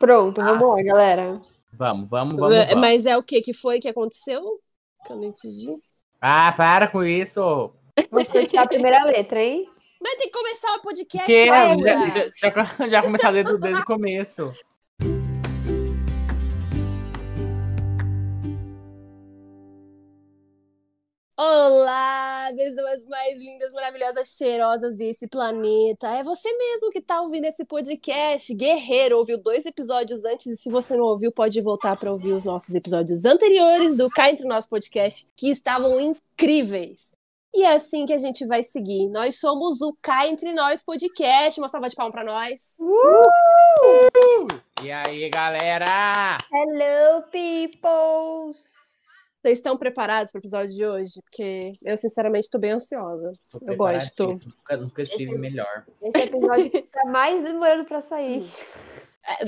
Pronto, vamos lá, galera. Vamos. Mas é o que foi que aconteceu? Que eu não entendi. Ah, para com isso. Vamos começar a primeira letra, hein? Mas tem que começar o podcast. Que? Já começar a ler desde o começo. Olá, pessoas mais lindas, maravilhosas, cheirosas desse planeta. É você mesmo que tá ouvindo esse podcast. Guerreiro, ouviu 2 episódios antes e se você não ouviu, pode voltar para ouvir os nossos episódios anteriores do Cá Entre Nós Podcast, que estavam incríveis. E é assim que a gente vai seguir. Nós somos o Cá Entre Nós Podcast. Uma salva de palmas pra nós. E aí, galera? Hello, peoples! Vocês estão preparados para o episódio de hoje? Porque eu, sinceramente, estou bem ansiosa. Eu gosto. Nunca estive melhor. Esse episódio está mais demorando para sair.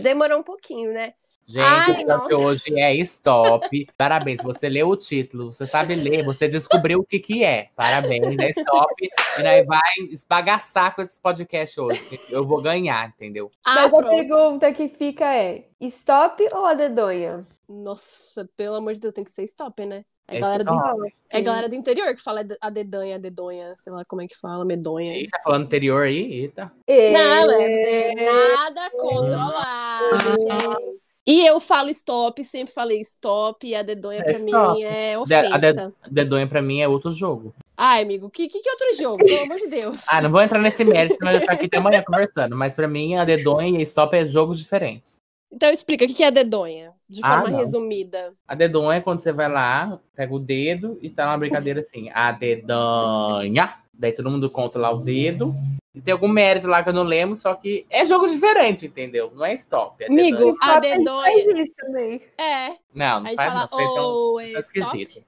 Demorou um pouquinho, né? Gente, o episódio de hoje é stop. Parabéns, você leu o título, você sabe ler, você descobriu o que é. Parabéns, é stop. E aí vai esbagaçar com esse podcast hoje. Eu vou ganhar, entendeu? Mas a pergunta que fica é, stop ou a dedonha? Nossa, pelo amor de Deus, tem que ser stop, né? É a galera do interior que fala a dedanha, a dedonha, sei lá como é que fala, medonha. Eita, falando interior aí, eita. Não, é nada controlado, gente. E eu falo stop, sempre falei stop, e a dedonha pra stop. Mim é ofensa. Dedonha pra mim é outro jogo. Ai, amigo, que outro jogo? Pelo amor de Deus. Ah, não vou entrar nesse mérito, senão eu vou ficar aqui até amanhã conversando. Mas pra mim, a dedonha e stop é jogos diferentes. Então explica, o que é a dedonha? De forma resumida. A dedonha é quando você vai lá, pega o dedo e tá numa brincadeira assim. A dedonha. Daí todo mundo conta lá o dedo. E tem algum mérito lá que eu não lembro, só que é jogo diferente, entendeu? Não é stop. Amigo, a dedonha. É. Não, não faz não. Vocês são esquisitos.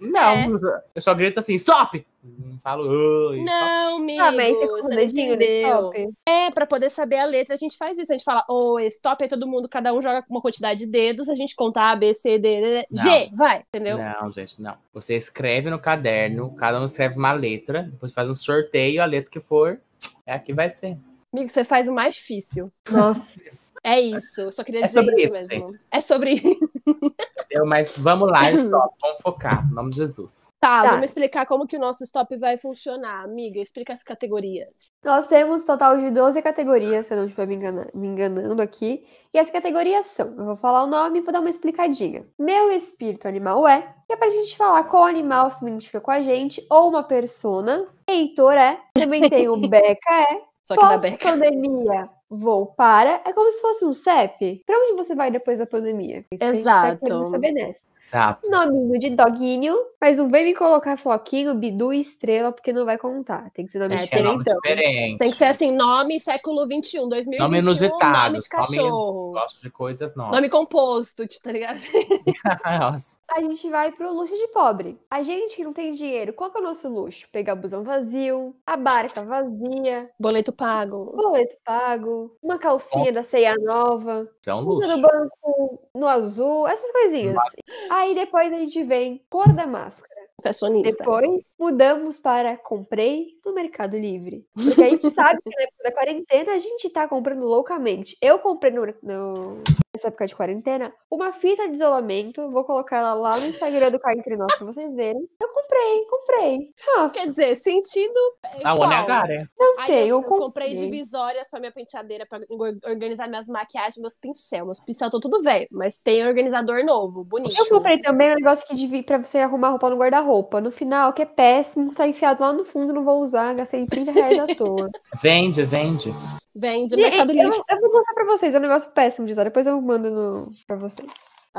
Não, eu só grito assim, stop! Não falo, oi. Não, amigo, você não entendeu. É, pra poder saber a letra, a gente faz isso. A gente fala, oi, stop, aí todo mundo, cada um joga uma quantidade de dedos, a gente conta A, B, C, D, G, vai, entendeu? Não, gente, não. Você escreve no caderno, cada um escreve uma letra, depois faz um sorteio, a letra que for, é a que vai ser. Amigo, você faz o mais difícil. Nossa. É isso, eu só queria dizer isso mesmo. Gente. É sobre isso. Mas vamos lá, stop, vamos focar, em nome de Jesus. Tá, vamos explicar como que o nosso stop vai funcionar, amiga, explica as categorias. Nós temos um total de 12 categorias, se eu não estiver me enganando aqui. E as categorias são, eu vou falar o nome e vou dar uma explicadinha. Meu espírito animal é, que é pra gente falar qual animal se identifica com a gente, ou uma persona. Heitor é, também tem o Beca é. Só que na Beca. Pandemia. Vou para, é como se fosse um CEP. Pra onde você vai depois da pandemia? Isso. Exato. Que a gente tá saber nessa. Exato. Nominho de doguinho, mas não vem me colocar floquinho, bidu e estrela, porque não vai contar. Tem que ser nome diferente. Então. Tem que ser assim, nome século XXI, 2021, nome inusitado, nome de cachorro. Gosto de coisas novas. Nome composto, tá ligado? Nossa. A gente vai pro luxo de pobre. A gente que não tem dinheiro, qual que é o nosso luxo? Pegar busão vazio, a barca vazia. Boleto pago. Uma calcinha da ceia nova, é um luxo. No banco, no azul, essas coisinhas. Aí depois a gente vem cor da máscara. Fashionista. Depois mudamos para comprei no Mercado Livre. Porque a gente sabe que na época da quarentena a gente tá comprando loucamente. Eu comprei nessa época de quarentena uma fita de isolamento. Vou colocar ela lá no Instagram do Cá Entre Nós pra vocês verem. Eu comprei. Ah. Quer dizer, sentido. Eu comprei divisórias pra minha penteadeira, pra organizar minhas maquiagens, meus pincel. Meus pincel estão tudo velho, mas tem organizador novo, bonito. Eu comprei também um negócio que pra você arrumar roupa no guarda-roupa. No final, que é péssimo, tá enfiado lá no fundo, não vou usar, gastei R$30 à toa. Vende, Mercado Livre. Eu vou mostrar pra vocês, é um negócio péssimo de usar, depois eu mando pra vocês.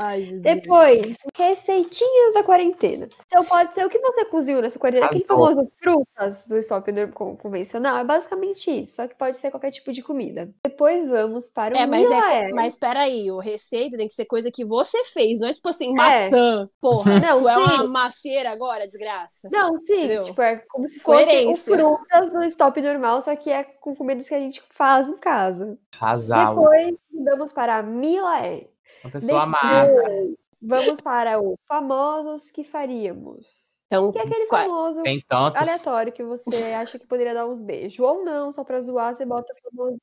Ai, depois, Deus. Receitinhas da quarentena. Então pode ser o que você cozinhou nessa quarentena, aquele famoso frutas do stop convencional, é basicamente isso, só que pode ser qualquer tipo de comida. Depois vamos para o mas peraí, o receita tem que ser coisa que você fez, não é tipo assim, maçã, porra, não, é uma macieira agora, desgraça. Não, sim, entendeu? Tipo, é como se fosse o frutas do stop normal, só que é com comidas que a gente faz em casa. Arrasado. Depois mudamos para a Milaé. Uma pessoa amada. Vamos para o famosos que faríamos. Então, que é aquele famoso aleatório que você acha que poderia dar uns beijos. Ou não, só pra zoar, você bota o famoso.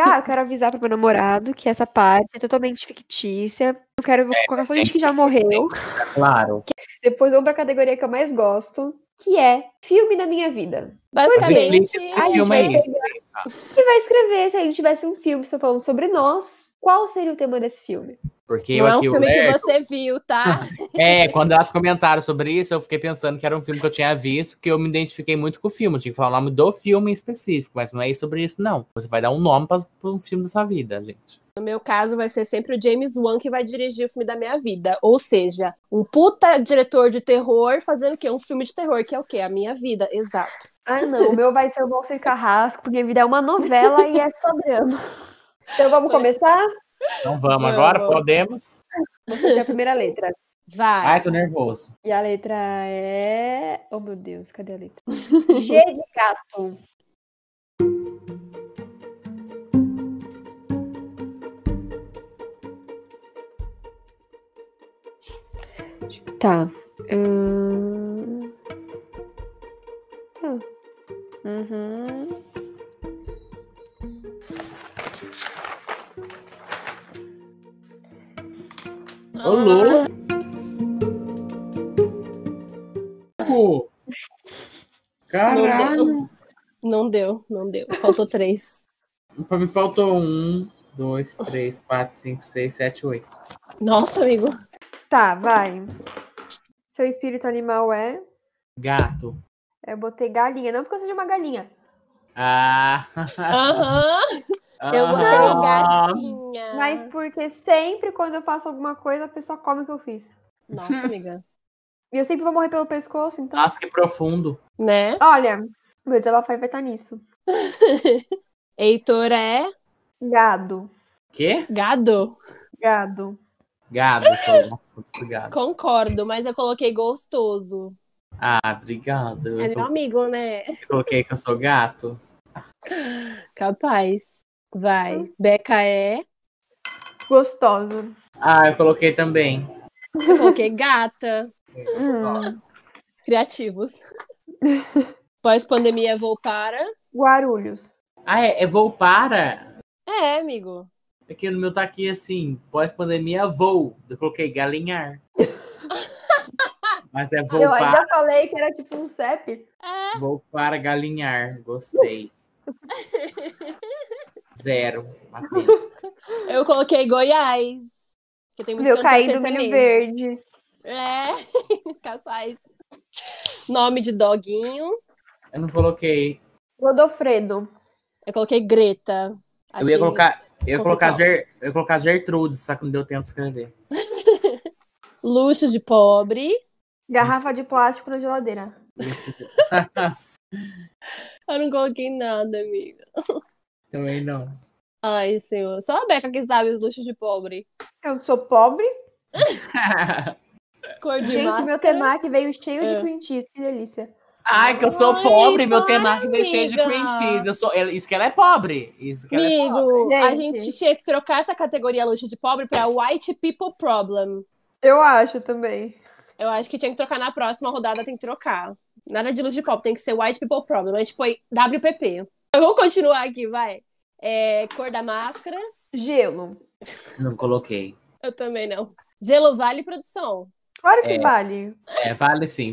Ah, eu quero avisar pro meu namorado que essa parte é totalmente fictícia. Eu quero colocar só gente que já morreu. Claro. Depois vamos pra categoria que eu mais gosto, que é filme da minha vida. Basicamente, a gente vai e vai escrever, se a gente tivesse um filme só falando sobre nós, qual seria o tema desse filme? Porque não eu aqui, é um filme que você viu, tá? É, quando elas comentaram sobre isso, eu fiquei pensando que era um filme que eu tinha visto, que eu me identifiquei muito com o filme. Eu tinha que falar o nome do filme em específico, mas não é sobre isso, não. Você vai dar um nome para um filme da sua vida, gente. No meu caso, vai ser sempre o James Wan que vai dirigir o filme da minha vida. Ou seja, um puta diretor de terror fazendo o quê? Um filme de terror, que é o quê? A minha vida, exato. Ah, não. O meu vai ser o Valsir Carrasco, porque a vida é uma novela e é só drama. Então vamos começar? Então vamos agora, podemos? Vou sentir a primeira letra. Vai. Ai, tô nervoso. E a letra é... Oh, meu Deus, cadê a letra? G de gato. Tá. Tá. Uhum. Alô? Pô. Caralho. Não deu. Faltou 3. Pra mim faltou 1, 2, 3, 4, 5, 6, 7, 8. Nossa, amigo. Tá, vai. Seu espírito animal é? Gato. Eu botei galinha, não porque eu seja uma galinha. Ah! Aham! Eu botei gatinha. Mas porque sempre quando eu faço alguma coisa, a pessoa come o que eu fiz. Nossa, amiga. E eu sempre vou morrer pelo pescoço, então... Nossa, que profundo. Né? Olha, meu desabafo vai estar nisso. Heitor é? Gado. Quê? Gado. Gado, sou gado. Concordo, mas eu coloquei gostoso. Ah, obrigado. É meu amigo, né? Eu coloquei que eu sou gato. Capaz. Vai. Beca é? Gostosa. Ah, eu coloquei também. Eu coloquei gata. Criativos. Pós-pandemia, vou para? Guarulhos. Ah, é vou para? É, amigo. Aqui no meu tá aqui assim, pós-pandemia, vou. Eu coloquei galinhar. Mas é vou eu para... Eu ainda falei que era tipo um CEP. É. Vou para galinhar. Gostei. 0. Matei. Eu coloquei Goiás. Que tem muito meu caí do milho verde. É, capaz. Nome de doguinho. Eu não coloquei... Godofredo. Eu coloquei Greta. Achei... Eu ia colocar Gertrudes, só que não deu tempo de escrever. Luxo de pobre. Garrafa de plástico na geladeira. Eu não coloquei nada, amiga. Também não. Ai, senhor. Só a Beca que sabe os luxos de pobre. Eu sou pobre. Cor de gente, máscara. Meu temaki veio cheio de cream cheese, que delícia. Ai, que eu sou pobre, meu temaki veio cheio de cream cheese. Isso que ela é pobre. Isso que amigo, ela é pobre. A gente tinha que trocar essa categoria luxo de pobre pra white people problem. Eu acho também. Eu acho que tinha que trocar na próxima rodada, tem que trocar. Nada de luxo de pobre, tem que ser white people problem. A gente põe WPP. Vamos continuar aqui, vai. Cor da máscara. Gelo. Não coloquei. Eu também não. Gelo vale produção. Claro que vale.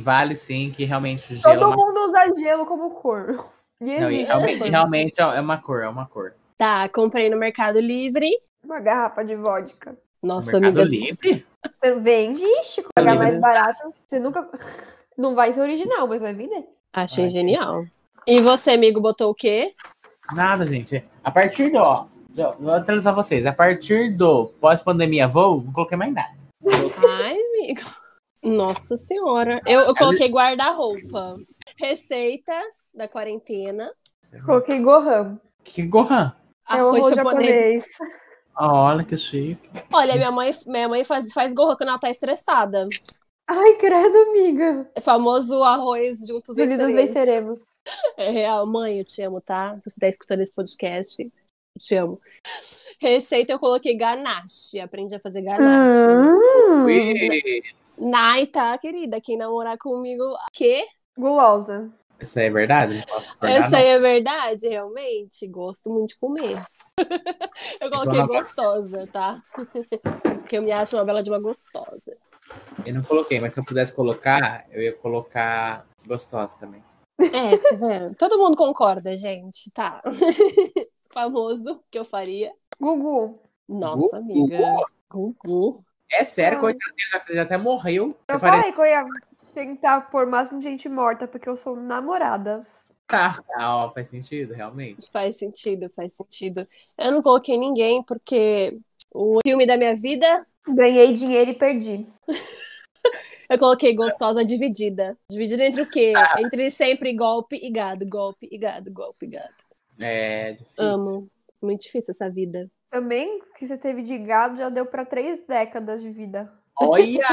Vale sim, que realmente o gelo... Todo mundo usa gelo como cor. Não, realmente é uma cor. Tá, comprei no Mercado Livre. Uma garrafa de vodka. Nossa, Mercado amiga. Livre? Você vende, ixi, pagar mais barato. Você nunca... Não vai ser original, mas vai vender. Achei genial. E você, amigo, botou o quê? Nada, gente. A partir do... Vou atualizar vocês. A partir do pós-pandemia voo, não coloquei mais nada. Ai, amigo. Nossa senhora. Eu coloquei guarda-roupa. Receita da quarentena. Coloquei gohan. Que gohan? Arroz japonês. Olha que chique. Olha, minha mãe faz gohan quando ela tá estressada. Ai, credo, amiga. É famoso arroz junto venceremos. É real, mãe, eu te amo, tá? Se você tá escutando esse podcast, eu te amo. Receita, eu coloquei ganache. Aprendi a fazer ganache. Nai, tá, querida? Quem namorar comigo... Quê? Gulosa. Essa é verdade? Não posso discordar, essa aí é verdade, realmente. Gosto muito de comer. Eu coloquei gostosa, tá? Porque eu me acho uma bela de uma gostosa. Eu não coloquei, mas se eu pudesse colocar, eu ia colocar gostosa também. É, tá vendo? Todo mundo concorda, gente, tá? Famoso, que eu faria. Gugu. Nossa, Gugu? Amiga. Gugu. É sério, coitado, já até morreu. Eu falei que eu ia tentar pôr mais de gente morta, porque eu sou namoradas. Tá, faz sentido, realmente. Faz sentido. Eu não coloquei ninguém, porque o filme da minha vida... Ganhei dinheiro e perdi. Eu coloquei gostosa dividida. Dividida entre o quê? Entre sempre golpe e gado. É, difícil. Amo. Muito difícil essa vida. Também o que você teve de gado já deu pra 3 décadas de vida. Olha!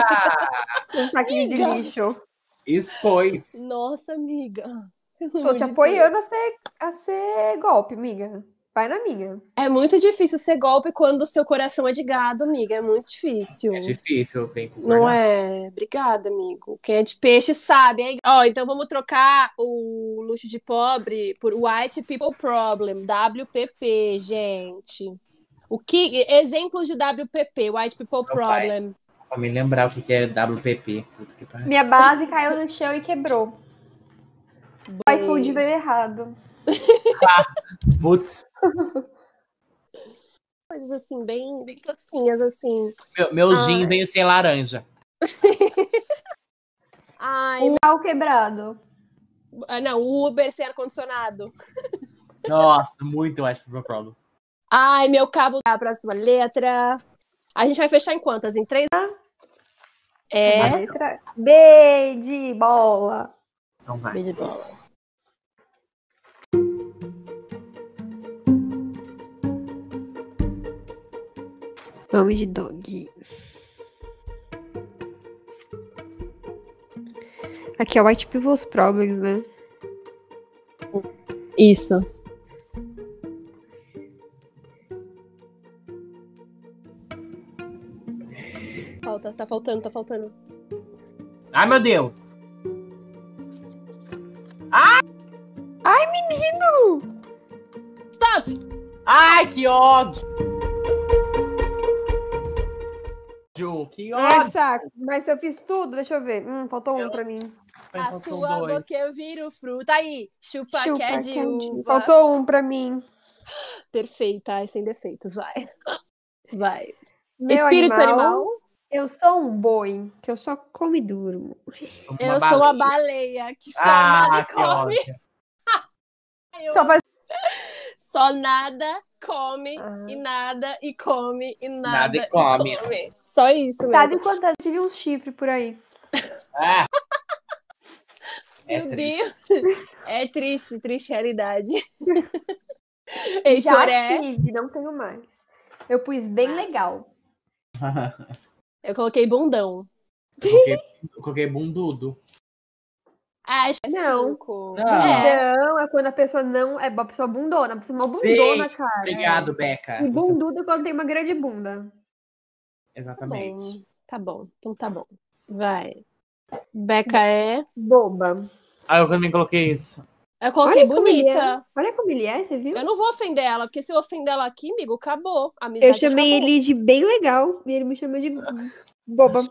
Um saquinho de lixo. Expôs. Nossa, amiga. Tô te apoiando a ser golpe, amiga. Vai na minha. É muito difícil ser golpe quando o seu coração é de gado, amiga. É muito difícil. É difícil, eu tenho que guardar. Não é? Obrigada, amigo. Quem é de peixe sabe, hein? Ó, então vamos trocar o luxo de pobre por White People Problem. WPP, gente. O que... Exemplos de WPP, White People Problem. Pra me lembrar o que é WPP. Minha base caiu no chão e quebrou. O iFood veio errado. Putz. Coisas assim, bem tosquinhas, assim. Meu gin veio sem laranja. Ai, mal quebrado. Ah, não, o Uber sem ar-condicionado. Nossa, muito, eu acho que foi o problema. Ai, meu cabo, a próxima letra. A gente vai fechar em quantas? Em 3? É. A letra B de bola. Então vai. B de bola. Nome de dog. Aqui é White People's Problems, né? Isso. Falta, tá faltando. Ai, meu Deus! Ai! Ai, menino! Stop! Ai, que ódio! Que ódio. Mas eu fiz tudo, deixa eu ver. Faltou um pra mim. A sua boca eu viro fruta. Aí, chupa que é de uva. Faltou um pra mim. Perfeita, sem defeitos, vai. Meu espírito animal, eu sou um boi, que eu só como e durmo. Eu sou a baleia, que só nada come. Só nada come e nada e come e nada, nada e come. Só isso mesmo. Sabe quantas tive um chifre por aí? Ah. Meu Deus. É triste realidade. Já tive, não tenho mais. Eu pus bem legal. Eu coloquei bundão. Eu coloquei bundudo. Ah, acho que não, é quando a pessoa não... É uma pessoa bundona, a pessoa é uma bundona, sim, cara. Obrigado, Beca. E bunduda quando tem uma grande bunda. Exatamente. Tá bom. Então tá bom. Vai. Beca é... Boba. Eu também coloquei isso. Eu coloquei bonita. Olha como ele é, você viu? Eu não vou ofender ela, porque se eu ofender ela aqui, amigo, acabou. A amizade acabou. Eu chamei ele de bem legal e ele me chamou de boba.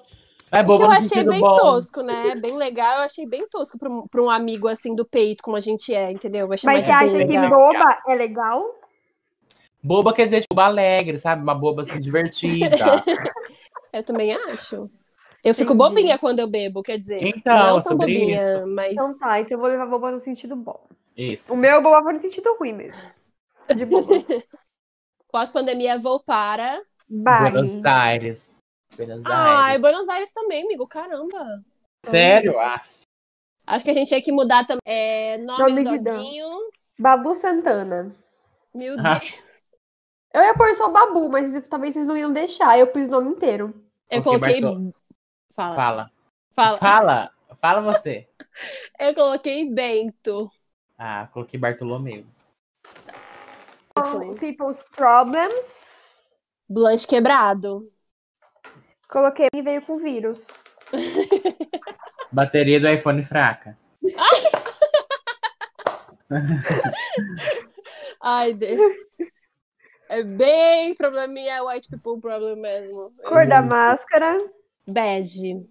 É boba, que eu achei bem tosco, né? Bem legal, eu achei bem tosco pra um amigo assim do peito, como a gente é, entendeu? Mas você acha que boba é legal? Boba quer dizer, tipo, alegre, sabe? Uma boba assim, divertida. Eu também acho. Eu fico bobinha quando eu bebo, quer dizer. Então, não sobre bobinha, isso. Mas... Então tá, então eu vou levar boba no sentido bom. Isso. O meu é boba no sentido ruim mesmo. De boba. Pós-pandemia, vou para... Bali. Buenos Aires. Buenos Aires também, amigo, caramba. Sério? Acho que a gente tinha que mudar também. Nome do doguinho. Babu Santana. Meu Deus. Eu ia pôr só Babu, mas talvez vocês não iam deixar. Eu pus o nome inteiro. Eu coloquei... Fala você. Eu coloquei Bento. Coloquei Bartolomeu. People's Problems. Blush quebrado. Coloquei e veio com vírus. Bateria do iPhone fraca. Ai, Deus. É bem probleminha, white people problem mesmo. Cor da máscara. Bege.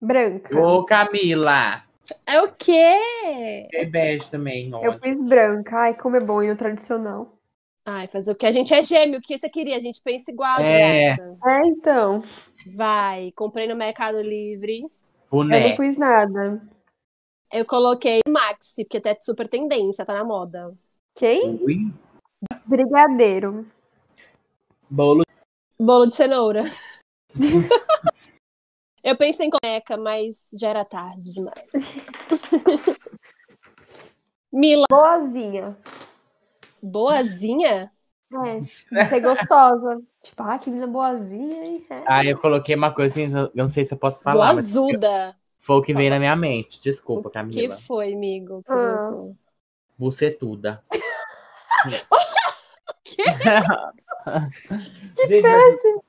Branca. Ô, Camila. É o quê? É bege também. Ótimo. Eu fiz branca. Ai, como é bom, e o tradicional. Ai, fazer o quê? A gente é gêmeo. O que você queria? A gente pensa igual. É, então. Vai. Comprei no Mercado Livre. Boné. Eu não pus nada. Eu coloquei maxi, porque até super tendência, tá na moda. Quem? Ui. Brigadeiro. Bolo de cenoura. Eu pensei em coneca, mas já era tarde demais. Mila. Boazinha. Boazinha? É, ser gostosa. Tipo, ah, que menina boazinha. É. Ah, eu coloquei uma coisinha, eu não sei se eu posso falar. Boazuda. Foi o que veio na minha mente. Desculpa, Camila. O que foi, amigo? Bucetuda. Que? Gente,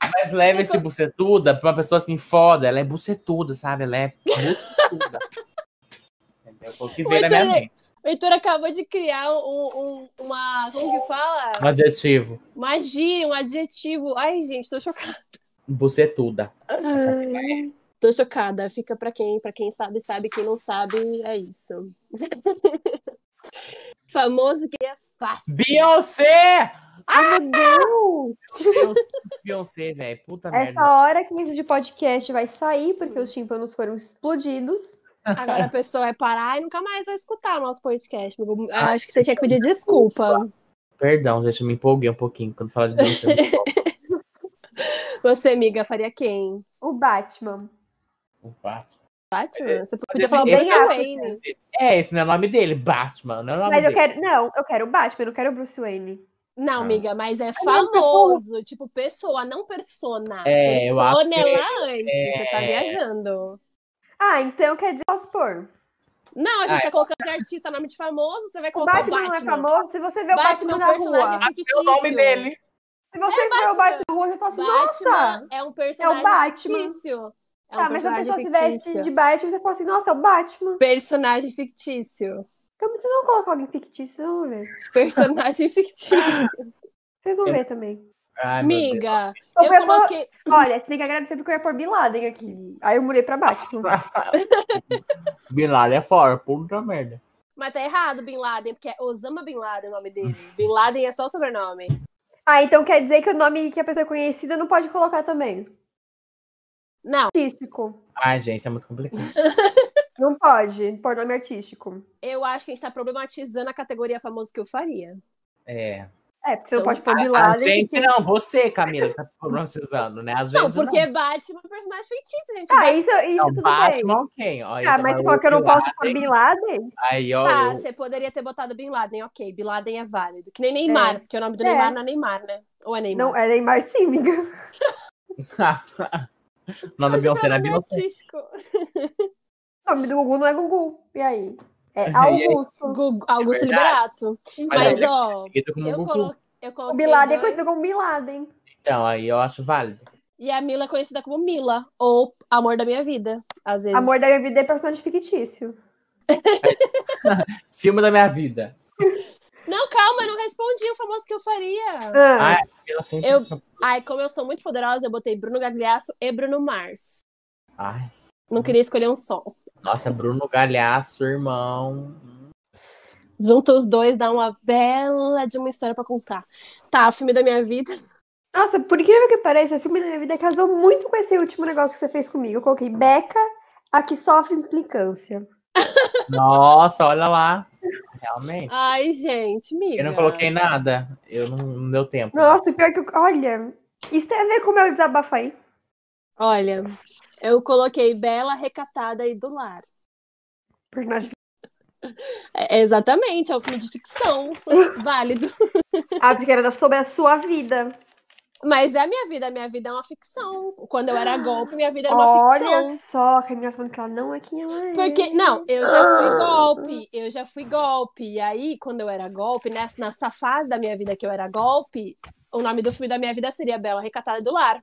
mas leva esse bucetuda pra uma pessoa assim foda. Ela é bucetuda, sabe? Ela é bucetuda. Foi o que veio na minha mente. O Heitor acabou de criar uma... Como que fala? Um adjetivo. Magia, um adjetivo. Ai, gente, tô chocada. Bucetuda. Tô chocada. Fica pra quem sabe, sabe. Quem não sabe, é isso. Famoso que é fácil. Beyoncé! Ah, meu Deus! Beyoncé, velho. Puta merda. Essa hora que esse de podcast vai sair, porque os tímpanos foram explodidos. Agora a pessoa vai parar e nunca mais vai escutar o nosso podcast. Acho que você tinha que pedir desculpa. Perdão, gente, eu me empolguei um pouquinho quando falar de Beyoncé. Você, amiga, faria quem? O Batman. O Batman? Batman? Você podia falar bem rápido. É, esse não é o nome dele, Batman. Não é o nome mas dele. Eu quero o Batman, eu não quero o Bruce Wayne. Não, amiga, mas é famoso. Não, tipo, pessoa, não persona. É, persona é lá antes. Você tá viajando. Ah, então quer dizer, posso pôr? Não, a gente tá colocando de artista nome de famoso, você vai colocar o Batman. O Batman não é famoso, se você vê o Batman na rua. É o nome dele. Se você vê o Batman na rua, você fala assim, nossa! É um personagem fictício. É um mas a pessoa fictício. Se veste de Batman, você fala assim, nossa, é o Batman. Personagem fictício. Então vocês vão colocar alguém fictício, vocês vão ver. Personagem fictício. Vocês vão ver também. Ai, amiga, eu coloquei... Olha, você tem que agradecer porque eu ia pôr Bin Laden aqui. Aí eu murei pra baixo. Bin Laden é fora, puta merda. Mas tá errado Bin Laden, porque é Osama Bin Laden o nome dele. Bin Laden é só o sobrenome. Ah, então quer dizer que o nome que a pessoa é conhecida não pode colocar também. Não. Artístico. Ai, gente, é muito complicado. Não pode pôr nome artístico. Eu acho que a gente tá problematizando a categoria famoso que eu faria. É, porque você não pode pôr de lado. Você, Camila, tá problematizando, né? Às vezes porque não. Batman é um personagem fictício, gente. Ah, isso tudo Batman, bem. Batman, ok. Mas você falou que eu não posso pôr Bin Laden? Aí, ó. Tá, você poderia ter botado Bin Laden, ok. Bin Laden é válido. Que nem Neymar, porque o nome do Neymar não é Neymar, né? Ou é Neymar? Não, é Neymar sim, amiga. O nome da Beyoncé era Beyoncé. O nome do Gugu não é Gugu. E aí? É Augusto. Augusto Liberato. Mas ó, eu coloquei... O Bin Laden é conhecido como Bin Laden. Então, aí eu acho válido. E a Mila é conhecida como Mila. Ou Amor da Minha Vida, às vezes. Amor da Minha Vida é personagem fictício. Filme da Minha Vida. Não, calma, eu não respondi o famoso que eu faria. Ai, como eu sou muito poderosa, eu botei Bruno Gagliasso e Bruno Mars. Ai. Não queria escolher um só. Nossa, Bruno Gagliasso, irmão. Junta os dois, dá uma bela de uma história pra contar. Tá, o filme da minha vida. Nossa, por incrível que pareça, o filme da minha vida casou muito com esse último negócio que você fez comigo. Eu coloquei Beca, a que sofre implicância. Nossa, olha lá. Realmente. Ai, gente, amiga. Eu não coloquei nada. Não deu tempo. Nossa, pior que eu... Olha, isso tem a ver com o meu desabafo aí. Olha, eu coloquei Bela, Recatada e do Lar. Exatamente, é um filme de ficção. Válido. Ah, porque era sobre a sua vida. Mas é a minha vida é uma ficção. Quando eu era golpe, minha vida era uma ficção. Olha só, a Camila falando que ela não é quem ela é. Porque, não, eu já fui golpe. E aí, quando eu era golpe, nessa fase da minha vida que eu era golpe, o nome do filme da minha vida seria Bela, Recatada do Lar.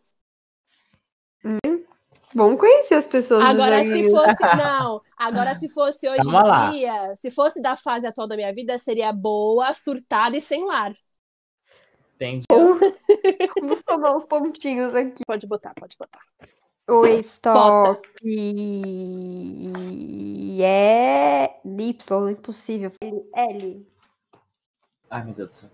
Vamos conhecer as pessoas. Agora, se fosse, não. Agora, se fosse hoje em dia, se fosse da fase atual da minha vida, seria boa, surtada e sem lar. Entendi. Vamos tomar uns pontinhos aqui. Pode botar, pode botar. O stop é Y, impossível. L. Ai, meu Deus do céu.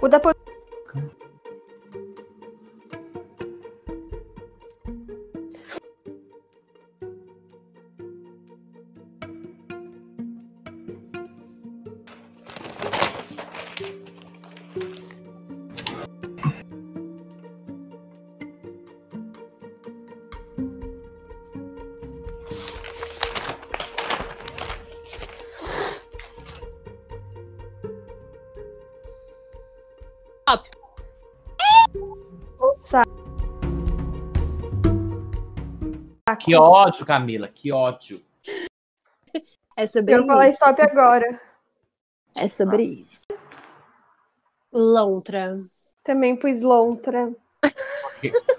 O da polícia. Que ódio, Camila, que ódio. É sobre isso. Eu vou falar stop agora. É sobre isso. Lontra. Também pus lontra.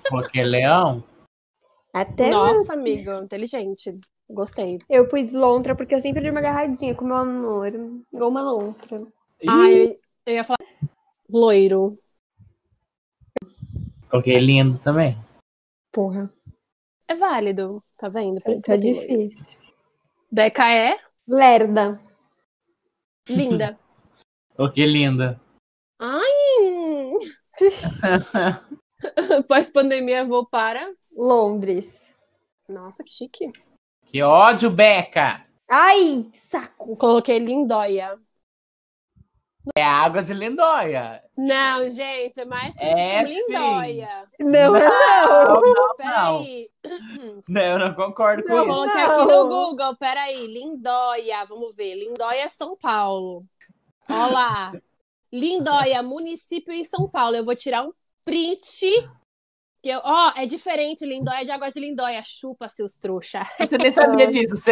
Porque leão? Até nossa, amigo, inteligente. Gostei. Eu pus lontra porque eu sempre dei uma agarradinha com meu amor. Igual uma lontra. Eu ia falar loiro. Coloquei lindo também. Porra. É válido, tá vendo? Tá difícil. Beca é? Lerda. Linda. Ok, linda. Ai! Pós-pandemia, vou para Londres. Nossa, que chique. Que ódio, Beca! Ai, saco. Coloquei lindóia. É água de lindóia. Não, gente, é mais que lindóia. Não, não. Peraí. Não, eu não concordo com isso. Eu coloquei aqui no Google, peraí. Lindóia, vamos ver. Lindóia, São Paulo. Olha lá. Lindóia, município em São Paulo. Eu vou tirar um print. É diferente, Lindóia de Águas de Lindóia. Chupa, seus trouxa. Você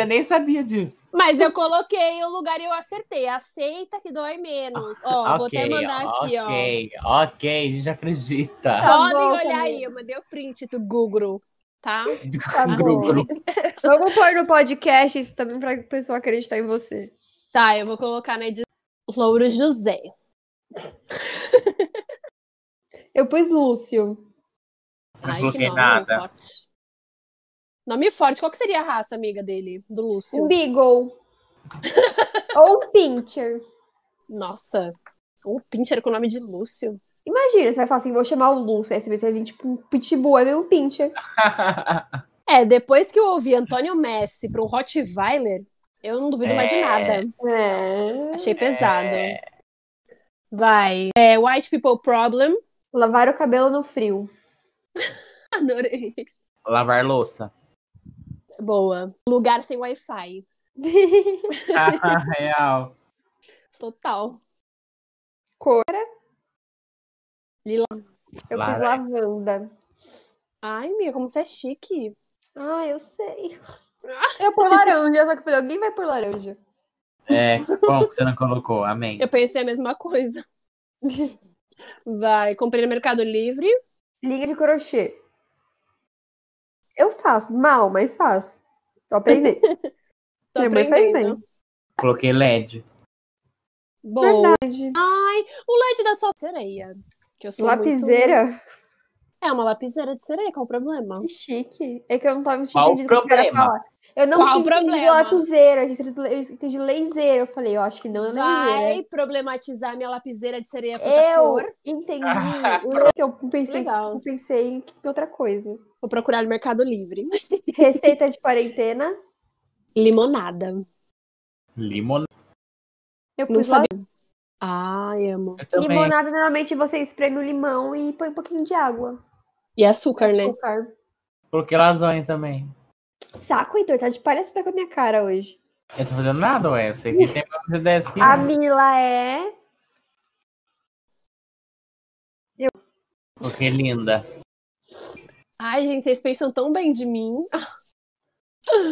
nem sabia disso. Mas eu coloquei o lugar e eu acertei. Aceita que dói menos. Ó, vou até mandar aqui, ó. Ok, a gente acredita. Podem olhar aí, eu mandei o print do Google, tá? Google. Vamos pôr no podcast isso também pra pessoa acreditar em você. Tá, eu vou colocar na edição Louro José. Eu pus Lúcio. Não coloquei nada. Nome forte. Qual que seria a raça, amiga dele? Do Lúcio? Um Beagle. Ou um Pincher. Nossa. Um Pincher com o nome de Lúcio. Imagina, você vai falar assim, vou chamar o Lúcio. Aí você vai vir tipo um Pitbull, é meio um Pincher. Depois que eu ouvi Antônio Messi para um Rottweiler, eu não duvido mais de nada. Achei pesado. Vai. White People Problem. Lavar o cabelo no frio. Adorei. Lavar louça. Boa. Lugar sem Wi-Fi. Real. Total. Cor. Lila. Eu fiz lavanda. Ai, amiga, como você é chique. Ai, eu sei. Eu por laranja, só que eu falei, alguém vai por laranja. Bom, você não colocou, amém. Eu pensei a mesma coisa. Vai, comprei no Mercado Livre. Linha de crochê. Eu faço mal, mas faço. Tô aprendendo. Minha mãe faz bem. Coloquei LED. Boa. Verdade. Ai, o LED da sua sereia. Que eu sou lapiseira? Muito... É uma lapiseira de sereia, qual o problema? Que chique. É que eu não tava te entendendo o que eu quero falar. Eu não entendi lapiseira, eu entendi laser. Eu falei, eu acho que não é laser. Vai problematizar minha lapiseira de sereia cor? Eu entendi. Eu pensei em outra coisa. Vou procurar no Mercado Livre. Receita de quarentena. Limonada. Eu pus limão. Ai, amo. Limonada, normalmente você espreme o limão e põe um pouquinho de água. E açúcar, né? Porque lasanha também. Que saco, Heitor, tá de palhaçada com a minha cara hoje. Eu tô fazendo nada, ué. Eu sei que tem pra fazer 10 aqui. A Mila é... Eu. Porque linda. Ai, gente, vocês pensam tão bem de mim.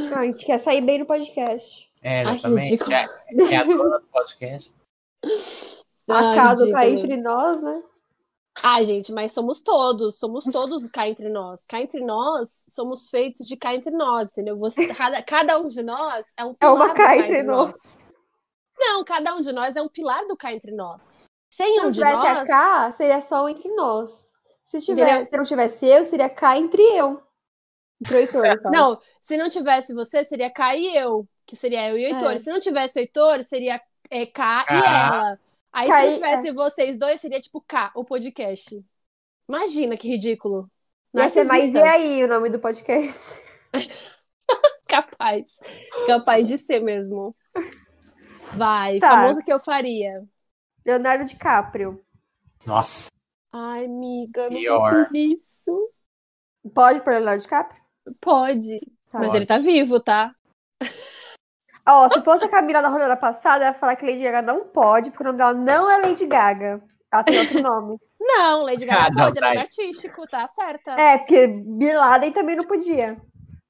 Não, a gente quer sair bem no podcast. Ela ai, também é a dona do podcast. A casa Cá Entre Nós, né? Ai, gente, mas somos todos cá entre nós. Cá entre nós, somos feitos de cá entre nós, entendeu? Você, cada um de nós é um pilar é uma cá entre nós. Não, cada um de nós é um pilar do cá entre nós. Sem um de nós... Se tivesse a cá, seria só entre nós. Se não tivesse eu, seria cá entre eu. Entre o Heitor, então. Não, se não tivesse você, seria cá e eu. Que seria eu e o Heitor. É. Se não tivesse o Heitor, seria cá e ela. Aí se eu tivesse vocês dois, seria tipo K, o podcast. Imagina que ridículo. Vai ser mais e aí o nome do podcast. Capaz. Capaz de ser mesmo. Vai, tá. Famoso que eu faria. Leonardo DiCaprio. Nossa. Ai, amiga, eu não fiz isso. Pode pôr Leonardo DiCaprio? Pode. Tá. Mas ele tá vivo, tá? Ó, se fosse a Camila da rodada passada, ela ia falar que Lady Gaga não pode, porque o nome dela não é Lady Gaga. Ela tem outro nome. Não, Lady Gaga pode, ela é artístico, tá certa. É, porque Bin Laden também não podia.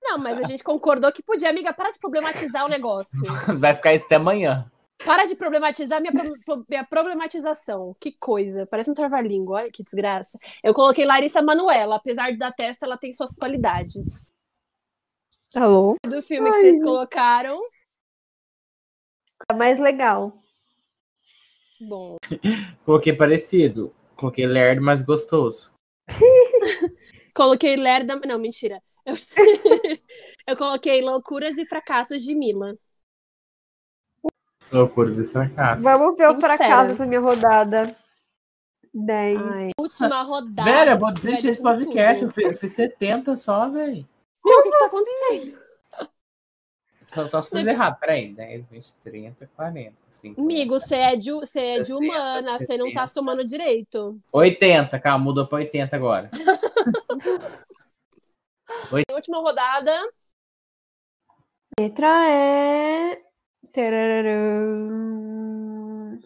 Não, mas a gente concordou que podia. Amiga, para de problematizar o negócio. Vai ficar isso até amanhã. Para de problematizar minha problematização. Que coisa, parece um trava-língua, olha que desgraça. Eu coloquei Larissa Manoela, apesar da testa, ela tem suas qualidades. Alô? Do filme que vocês colocaram... mais legal. Bom. Coloquei parecido. Coloquei lerdo, mas gostoso. Coloquei lerda... Não, mentira. Eu coloquei loucuras e fracassos de Mila. Loucuras e fracassos. Vamos ver o fracasso dessa minha rodada. 10. Ai. Última rodada. Velho, eu vou desistir desse podcast. Eu fiz 70 só, velho. Meu, o que tá acontecendo? Só se fizer errado, peraí, 10, 20, 30, 40, 50... Amigo, você é de humana, você não tá somando direito. 80, calma, mudou pra 80 agora. Última rodada. Letra é... Tararam.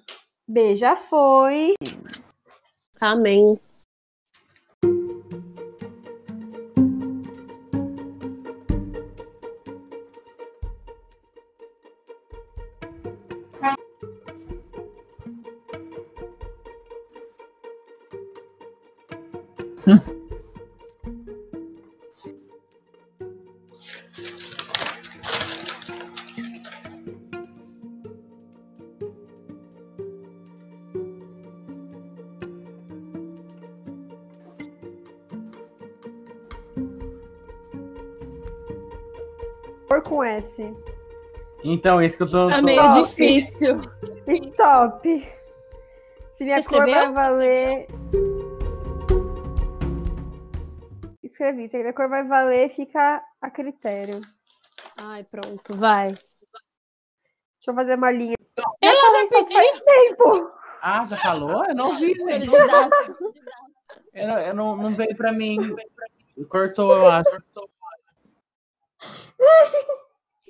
B já foi. Amém. Com S. Então, isso que eu tô... Tá meio top. Difícil. Top. Se minha cor vai valer... Escrevi. Se minha cor vai valer, fica a critério. Ai, pronto. Vai. Deixa eu fazer uma linha. Ela já pediu tempo. Ah, já falou? Eu não vi. Eu não veio pra mim. Cortou, eu acho.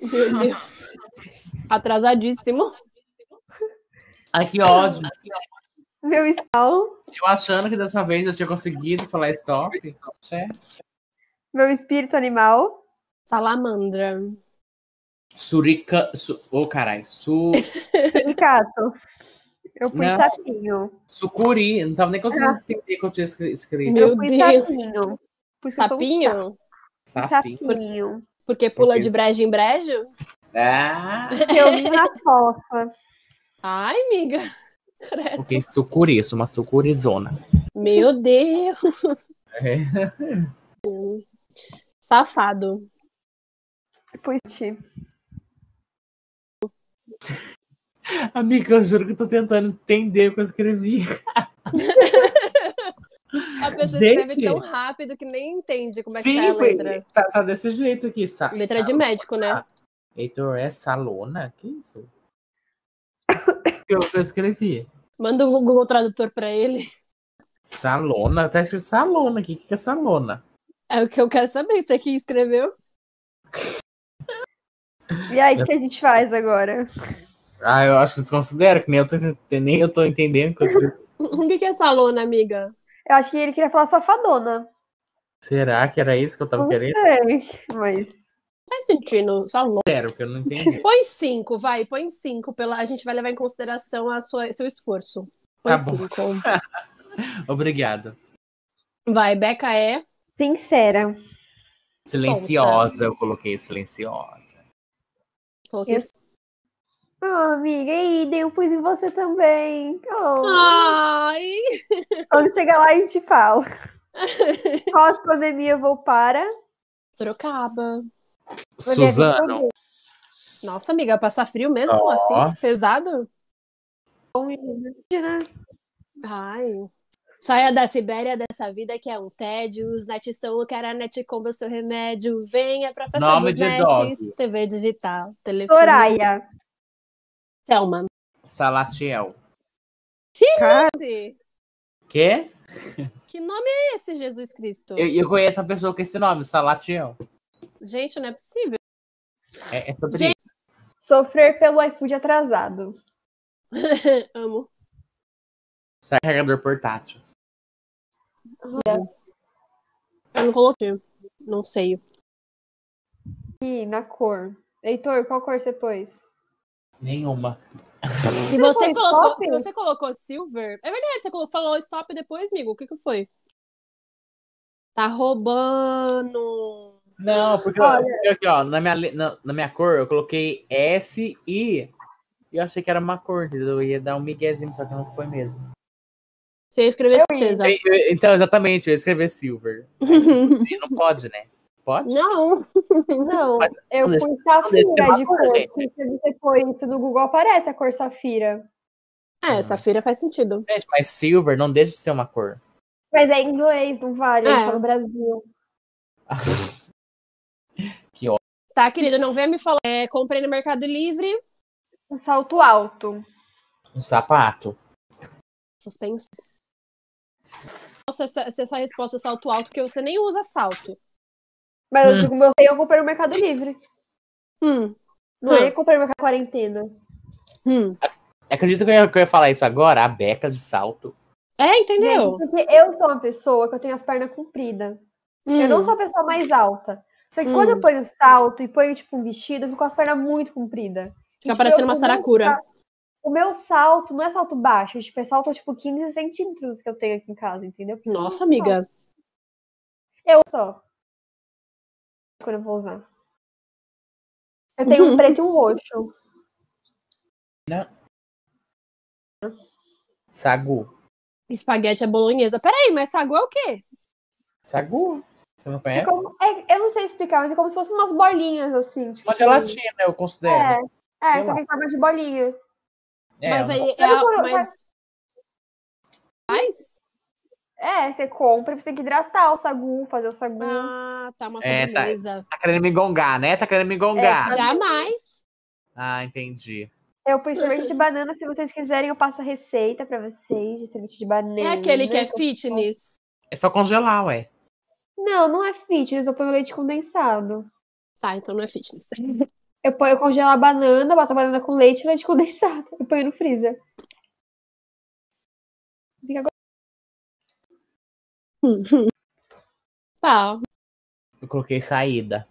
Meu Deus. Atrasadíssimo. Ai, que ódio. Meu stall. Eu achando que dessa vez eu tinha conseguido falar stop. Certo. Meu espírito animal. Salamandra. Surica. Ô, caralho. Suricato. Eu pus sapinho. Sucuri. Não tava nem conseguindo entender o que eu tinha escrito. Meu Deus. Pus sapinho. Sapinho. Porque pula de brejo em brejo? Ah! Eu vi na fofa. Ai, amiga. Credo. Porque sucuri, isso, uma sucurizona. Meu Deus. É. Safado. Pois te. Amiga, eu juro que eu tô tentando entender o que eu escrevi. A pessoa escreve tão rápido que nem entende como é que tá a letra. Tá desse jeito aqui, sabe? Letra de médico, né? Heitor, é salona? Que isso? Eu escrevi. Manda o Google Tradutor pra ele. Salona? Tá escrito salona aqui. O que é salona? É o que eu quero saber. Você aqui escreveu? E aí, o que a gente faz agora? Ah, eu acho que desconsidero, que nem eu tô entendendo o que eu escrevi. O que é salona, amiga? Eu acho que ele queria falar safadona. Será que era isso que eu tava querendo? Não sei, mas... faz sentido, só louco. Sério, que eu não entendi. Põe 5, vai, põe 5. A gente vai levar em consideração a seu esforço. Põe tá 5. Obrigado. Vai, Beca é... Sincera. Silenciosa, eu coloquei silenciosa. Oh, amiga, e daí eu pus em você também. Oh. Ai! Quando chegar lá, a gente fala. Pós-pandemia, eu vou para... Sorocaba. Suzano. Nossa, amiga, passar frio mesmo, assim, pesado? Ai... Saia da Sibéria dessa vida que é um tédio. Os net são o que a net compra o seu remédio. Venha pra festa dos nets. Dog. TV digital, telefone. Soraya. Thelma. Salatiel. Chinese. Quê? Que nome é esse, Jesus Cristo? Eu conheço a pessoa com esse nome, Salatiel. Gente, não é possível. É sobre gente... Sofrer pelo iFood atrasado. Amo. Sai carregador portátil. Eu não coloquei. Não sei. E na cor. Heitor, qual cor você pôs? Nenhuma. Você colocou silver? É verdade, você falou stop depois, amigo. O que foi? Tá roubando. Não, porque aqui, na minha cor eu coloquei S e eu achei que era uma cor, entendeu? Eu ia dar um miguezinho, só que não foi mesmo. Você escreveu certeza. Então, exatamente, eu ia escrever silver. Não pode, né? Pode? Não. Mas, eu fui safira de cor. Se você for isso no Google, aparece a cor safira. Safira faz sentido. Gente, mas silver não deixa de ser uma cor. Mas é em inglês, não vale. A gente tá no Brasil. Que ótimo. Tá, querido, não venha me falar. Comprei no Mercado Livre. Um salto alto. Um sapato. Suspensão. Nossa, essa resposta é salto alto, porque você nem usa salto. Mas eu digo, eu comprei no Mercado Livre. Não é comprei no Mercado Quarentena. Acredito que eu ia falar isso agora, a Beca de salto. Entendeu? Gente, porque eu sou uma pessoa que eu tenho as pernas compridas. Eu não sou a pessoa mais alta. Só que quando eu ponho salto e ponho tipo um vestido, eu fico com as pernas muito compridas. Fica parecendo uma saracura. O meu salto não é salto baixo, tipo, é salto tipo 15 centímetros que eu tenho aqui em casa, entendeu? Nossa, amiga. Salto. Eu só. Quando eu vou usar. Eu tenho um preto e um roxo. Não. Sagu. Espaguete à bolonhesa. Peraí, mas sagu é o quê? Sagu? Você não conhece? Eu não sei explicar, mas é como se fossem umas bolinhas, assim. Tipo, uma gelatina, eu considero. Só que em forma de bolinha. Mas aí Mas... você compra, você tem que hidratar o sagu, fazer o sagu. Ah, tá uma beleza. Tá querendo me gongar, né? Tá querendo me gongar. Jamais. Ah, entendi. Eu pus sorvete de banana, se vocês quiserem, eu passo a receita pra vocês de sorvete de banana. É aquele que é fitness. É só congelar, ué. Não é fitness, eu ponho leite condensado. Tá, então não é fitness. Eu congelo a banana, boto a banana com leite e leite condensado. E ponho no freezer. Fica agora. Tá. Eu coloquei saída.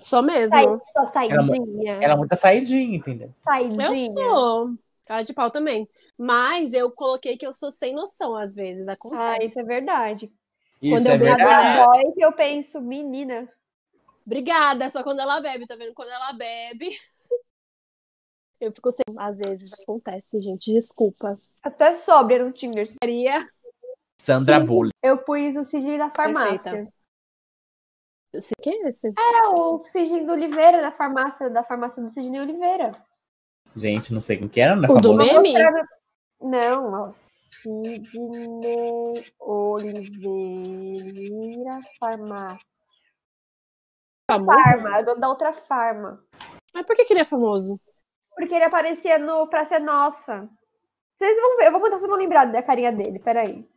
Só mesmo. Só saidinha. Ela é muita saidinha, entendeu? Saidinha. Eu sou. Cara de pau também. Mas eu coloquei que eu sou sem noção, às vezes. Isso é verdade. Quando eu gravo a voz, eu penso, menina... Obrigada, só quando ela bebe, tá vendo? Quando ela bebe, eu fico sem. Às vezes acontece, gente, desculpa. Até sóbria no Tinder. Sandra Bulli. Eu pus o sigilo da farmácia. Perfeita. O que é esse? O sigilo do Oliveira, da farmácia do Sidney Oliveira. Gente, não sei quem que era, né? O do meme? Não, o Sidney Oliveira Farmácia. Famoso? Farma, o dono da outra farma. Mas por que ele é famoso? Porque ele aparecia no Pra Ser Nossa. Vocês vão ver, eu vou contar, vocês vão lembrar da carinha dele, peraí.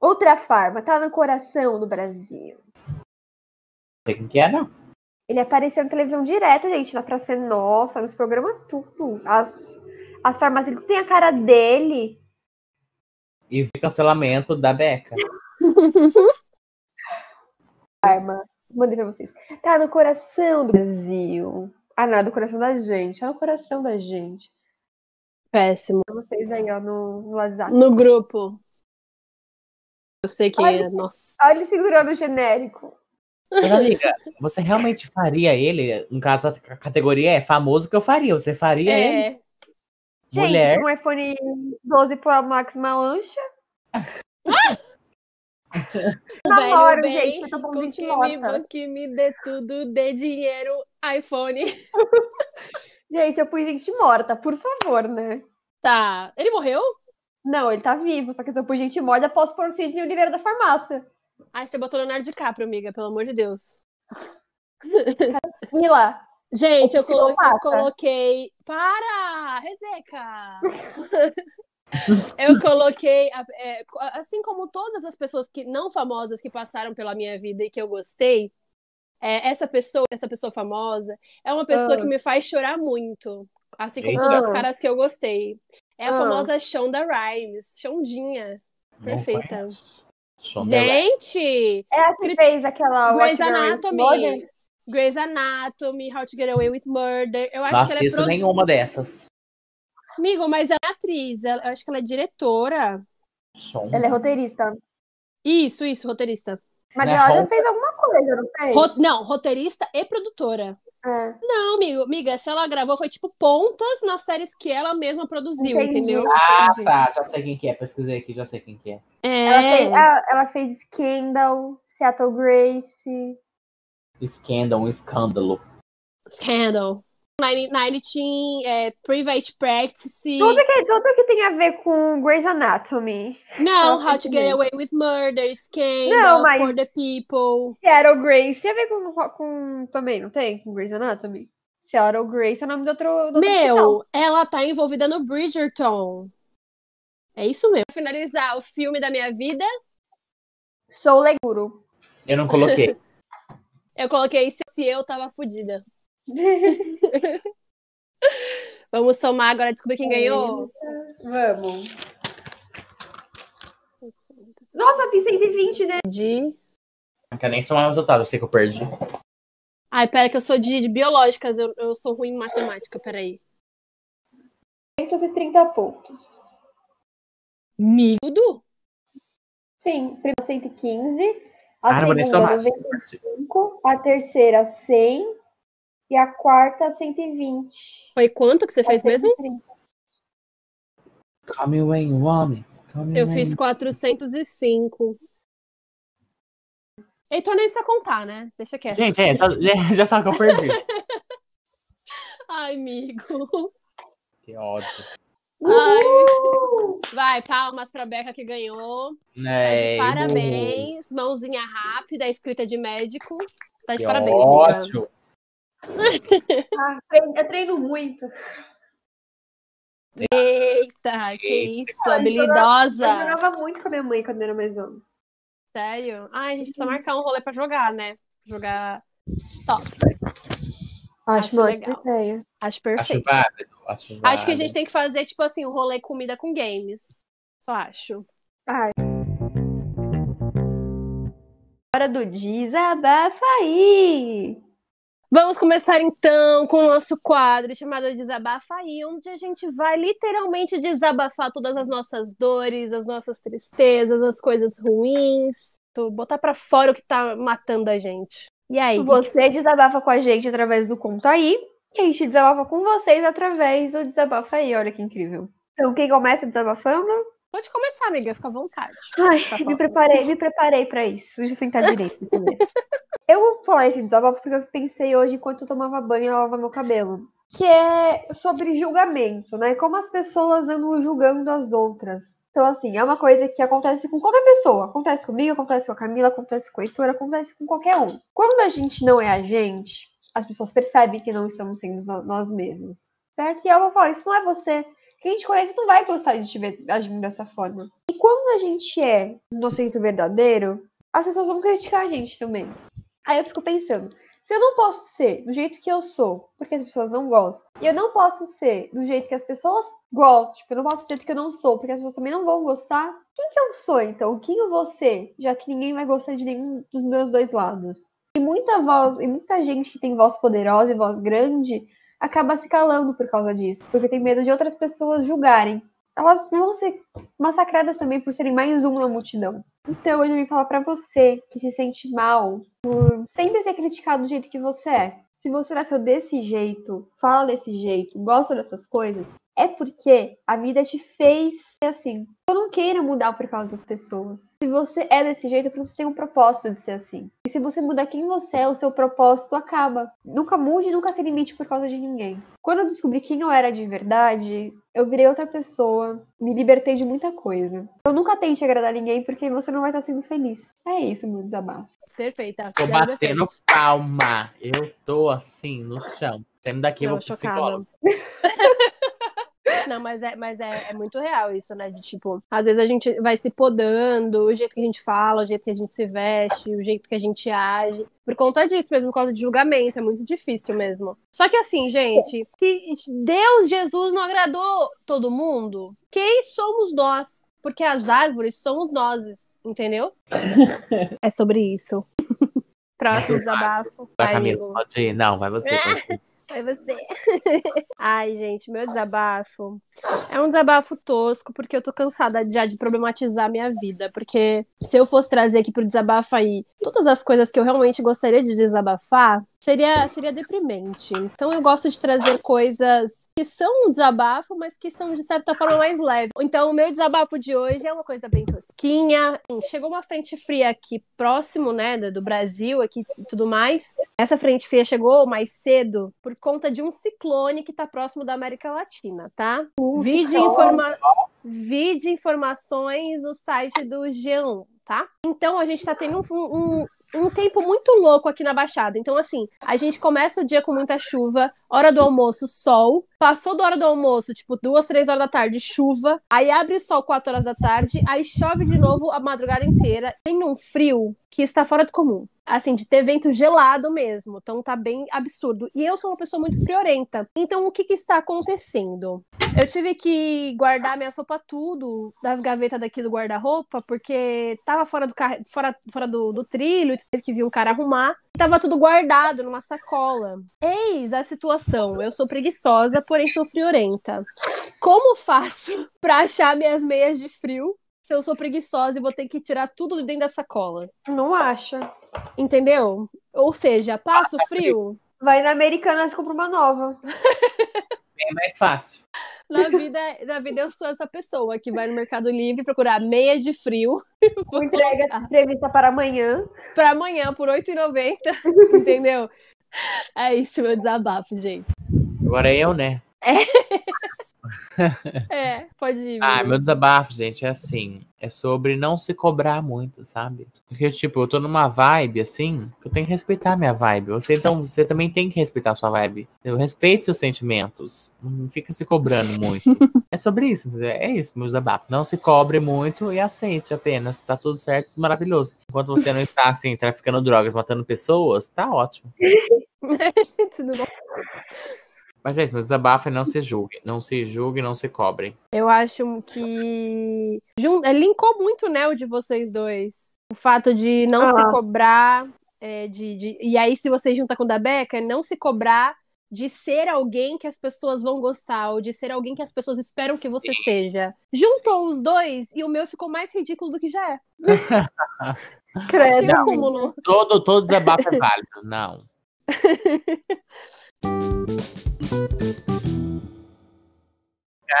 Outra farma, tá no coração do Brasil. Não sei quem que é, não. Ele aparecia na televisão direto, gente, na Pra Ser Nossa, nos programas tudo. As farmácias que tem a cara dele. E o cancelamento da Beca. Farma. Mandei pra vocês. Tá no coração do Brasil. Ah, não, é do coração da gente. Tá no coração da gente. Péssimo. Vocês aí, ó, no WhatsApp. No grupo. Eu sei que... Olha, nossa. Olha ele segurando o genérico. Mas, amiga, você realmente faria ele? No caso, a categoria é famoso que eu faria. Você faria ele? Gente, mulher. Um iPhone 12 Pro Max Malancha. Namoro, gente. Eu tô com 20 motos. Que me dê tudo, dê dinheiro, iPhone. Gente, eu pus gente morta, por favor, né? Tá. Ele morreu? Não, ele tá vivo. Só que se eu pus gente morta, posso pôr o Sidney Oliveira da farmácia. Ai, você botou Leonardo DiCaprio, amiga, pelo amor de Deus. Mila. Gente, eu coloquei... Para! Rezeca! Eu coloquei... assim como todas as pessoas que não famosas que passaram pela minha vida e que eu gostei, essa pessoa famosa é uma pessoa que me faz chorar muito. Assim como todas as caras que eu gostei. É a famosa Shonda Rhimes. Shondinha. Perfeita. Gente! É a que fez aquela... Grey's Anatomy. Grey's Anatomy, How to Get Away with Murder. Eu acho que ela é nenhuma dessas. Amigo, mas ela é atriz. Eu acho que ela é diretora. Ela é roteirista. Isso, roteirista. Mas ela já fez alguma coisa, não fez? Não, roteirista e produtora. É. Não, amiga, se ela gravou foi tipo pontas nas séries que ela mesma produziu, entendeu? Ah, tá, já sei quem que é, pesquisei aqui, já sei quem que é. Ela fez Scandal, Seattle Grace. Scandal. 99 Teen, Private Practice. Tudo que tem a ver com Grey's Anatomy. Não, How to Get Away with Murder, Scandal, For the People. Seattle Grace tem a ver com também, não tem? Com Grey's Anatomy? Seattle Grace é o nome do outro hospital. Ela tá envolvida no Bridgerton. É isso mesmo. Pra finalizar o filme da minha vida. Sou Leguro. Eu não coloquei. Eu coloquei se eu tava fodida. Vamos somar agora, descobrir quem ganhou. Vamos. Nossa, fiz 120, né? Não quero nem somar o resultado, eu sei que eu perdi. Ai, pera que eu sou de biológicas, eu sou ruim em matemática, peraí. 130 pontos. Migo? Sim, primeira 115, a segunda 95, a terceira 100. E a quarta, 120. Foi quanto que você fez mesmo? Come away, homem. Eu fiz 405. Heitor nem precisa contar, né? Deixa quieto. Gente, já sabe que eu perdi. Ai, amigo. Que ódio. Ai. Vai, palmas pra Beca que ganhou. É. Parabéns. Mãozinha rápida, escrita de médico. Tá de parabéns, ótimo. Amiga. Ah, eu treino muito. Eita, que isso, habilidosa. Eu jogava muito com a minha mãe quando eu era mais nova. Sério? Ai, a gente precisa marcar um rolê pra jogar, né? Jogar top. Acho muito legal. Acho perfeito. Acho válido. Acho que a gente tem que fazer, tipo assim, um rolê comida com games. Só acho. Ai. Hora do desabafa aí. Vamos começar, então, com o nosso quadro chamado Desabafa Aí, onde a gente vai literalmente desabafar todas as nossas dores, as nossas tristezas, as coisas ruins. Botar pra fora o que tá matando a gente. E aí? Você desabafa com a gente através do Conta Aí, e a gente desabafa com vocês através do Desabafa Aí. Olha que incrível. Então, quem começa desabafando? Pode começar, amiga. Fica à vontade. Ai, tá me preparei pra isso. Deixa eu sentar direito. Eu vou falar esse desabafo porque eu pensei hoje enquanto eu tomava banho e lavava meu cabelo. Que é sobre julgamento, né? Como as pessoas andam julgando as outras. Então, assim, é uma coisa que acontece com qualquer pessoa. Acontece comigo, acontece com a Camila, acontece com a Heitor, acontece com qualquer um. Quando a gente não é a gente, as pessoas percebem que não estamos sendo nós mesmos, certo? E eu vou falar, isso não é você. Quem te conhece não vai gostar de te ver agindo dessa forma. E quando a gente é inocente verdadeiro, as pessoas vão criticar a gente também. Aí eu fico pensando, se eu não posso ser do jeito que eu sou, porque as pessoas não gostam, e eu não posso ser do jeito que as pessoas gostam, tipo, eu não posso ser do jeito que eu não sou, porque as pessoas também não vão gostar, quem que eu sou, então? Quem eu vou ser? Já que ninguém vai gostar de nenhum dos meus dois lados. E muita voz, e muita gente que tem voz poderosa e voz grande acaba se calando por causa disso, porque tem medo de outras pessoas julgarem. Elas vão ser massacradas também por serem mais um na multidão. Então, hoje eu vim falar pra você que se sente mal por sempre ser criticado do jeito que você é. Se você nasceu desse jeito, fala desse jeito, gosta dessas coisas, é porque a vida te fez ser assim. Eu não queira mudar por causa das pessoas. Se você é desse jeito, é porque você tem um propósito de ser assim. E se você mudar quem você é, o seu propósito acaba. Nunca mude, nunca se limite por causa de ninguém. Quando eu descobri quem eu era de verdade, eu virei outra pessoa, me libertei de muita coisa. Eu nunca tente agradar ninguém, porque você não vai estar sendo feliz. É isso, meu desabafo. Perfeita. Tô batendo palma. Eu tô assim, no chão. Saindo daqui, eu vou pro psicólogo. Não, mas é muito real isso, né? De tipo, às vezes a gente vai se podando, o jeito que a gente fala, o jeito que a gente se veste, o jeito que a gente age. Por conta disso mesmo, por causa de julgamento, é muito difícil mesmo. Só que assim, gente, se Deus, Jesus não agradou todo mundo, quem somos nós? Porque as árvores somos nós, entendeu? É sobre isso. Próximo desabafo. Vai, Camila, pode ir. Não, vai você. Pode ir. Foi você. Ai, gente, meu desabafo é um desabafo tosco, porque eu tô cansada já de problematizar minha vida, porque se eu fosse trazer aqui pro desabafo aí todas as coisas que eu realmente gostaria de desabafar, seria deprimente. Então eu gosto de trazer coisas que são um desabafo, mas que são de certa forma mais leves. Então o meu desabafo de hoje é uma coisa bem tosquinha. Chegou uma frente fria aqui próximo, né, do Brasil aqui e tudo mais. Essa frente fria chegou mais cedo por conta de um ciclone que tá próximo da América Latina, tá? Vide informações no site do G1, tá? Então a gente tá tendo um tempo muito louco aqui na Baixada. Então, assim, a gente começa o dia com muita chuva, hora do almoço, sol. Passou da hora do almoço, tipo, 2, 3 horas da tarde, chuva. Aí abre o sol 4 horas da tarde, aí chove de novo a madrugada inteira. Tem um frio que está fora do comum. Assim, de ter vento gelado mesmo. Então tá bem absurdo. E eu sou uma pessoa muito friorenta. Então o que está acontecendo? Eu tive que guardar minha sopa tudo das gavetas daqui do guarda-roupa, porque tava fora do trilho, teve que vir um cara arrumar. Tava tudo guardado numa sacola. Eis a situação. Eu sou preguiçosa, porém sou friorenta. Como faço pra achar minhas meias de frio se eu sou preguiçosa e vou ter que tirar tudo de dentro da sacola? Não acha. Entendeu? Ou seja, passo frio. Vai na Americanas e compra uma nova. É mais fácil. Na vida eu sou essa pessoa que vai no Mercado Livre procurar meia de frio. Entrega prevista para amanhã. Para amanhã, por R$8,90. Entendeu? É isso, meu desabafo, gente. Agora é eu, né? É, pode ir. Ah, meu desabafo, gente, é assim. É sobre não se cobrar muito, sabe? Porque, tipo, eu tô numa vibe, assim, que eu tenho que respeitar a minha vibe. Então, você também tem que respeitar a sua vibe. Eu respeito seus sentimentos. Não fica se cobrando muito. É sobre isso, é isso, meu desabafo. Não se cobre muito e aceite apenas. Tá tudo certo, tudo maravilhoso. Enquanto você não está, assim, traficando drogas, matando pessoas, tá ótimo. Tudo bom. Mas é isso, meu desabafo é não se julgue. Não se julgue, não se cobrem. Eu acho que linkou muito, né, o de vocês dois. O fato de não se cobrar. E aí, se vocês juntam com o da Beca, não se cobrar de ser alguém que as pessoas vão gostar, ou de ser alguém que as pessoas esperam que você seja. Juntou os dois e o meu ficou mais ridículo do que já é. Credo. Não, todo desabafo é válido, não.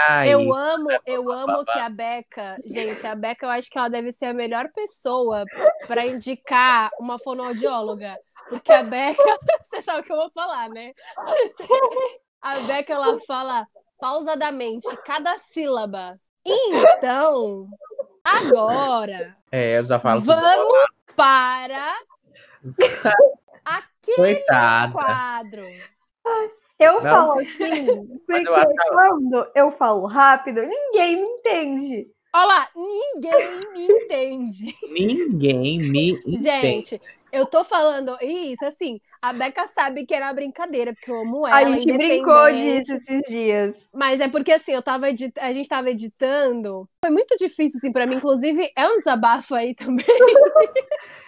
Ai, eu amo que a Beca, gente, eu acho que ela deve ser a melhor pessoa pra indicar uma fonoaudióloga, porque a Beca, você sabe o que eu vou falar, né? A Beca, ela fala pausadamente cada sílaba. Então, agora, eu já falo, vamos para aquele coitada. Quadro. Eu não falo assim, porque quando eu falo rápido, ninguém me entende. Olha lá, ninguém me entende. Gente, eu tô falando isso assim, A Beca sabe que era brincadeira, porque eu amo ela. A gente brincou disso esses dias. Mas é porque, assim, a gente tava editando. Foi muito difícil, assim, pra mim. Inclusive, é um desabafo aí também.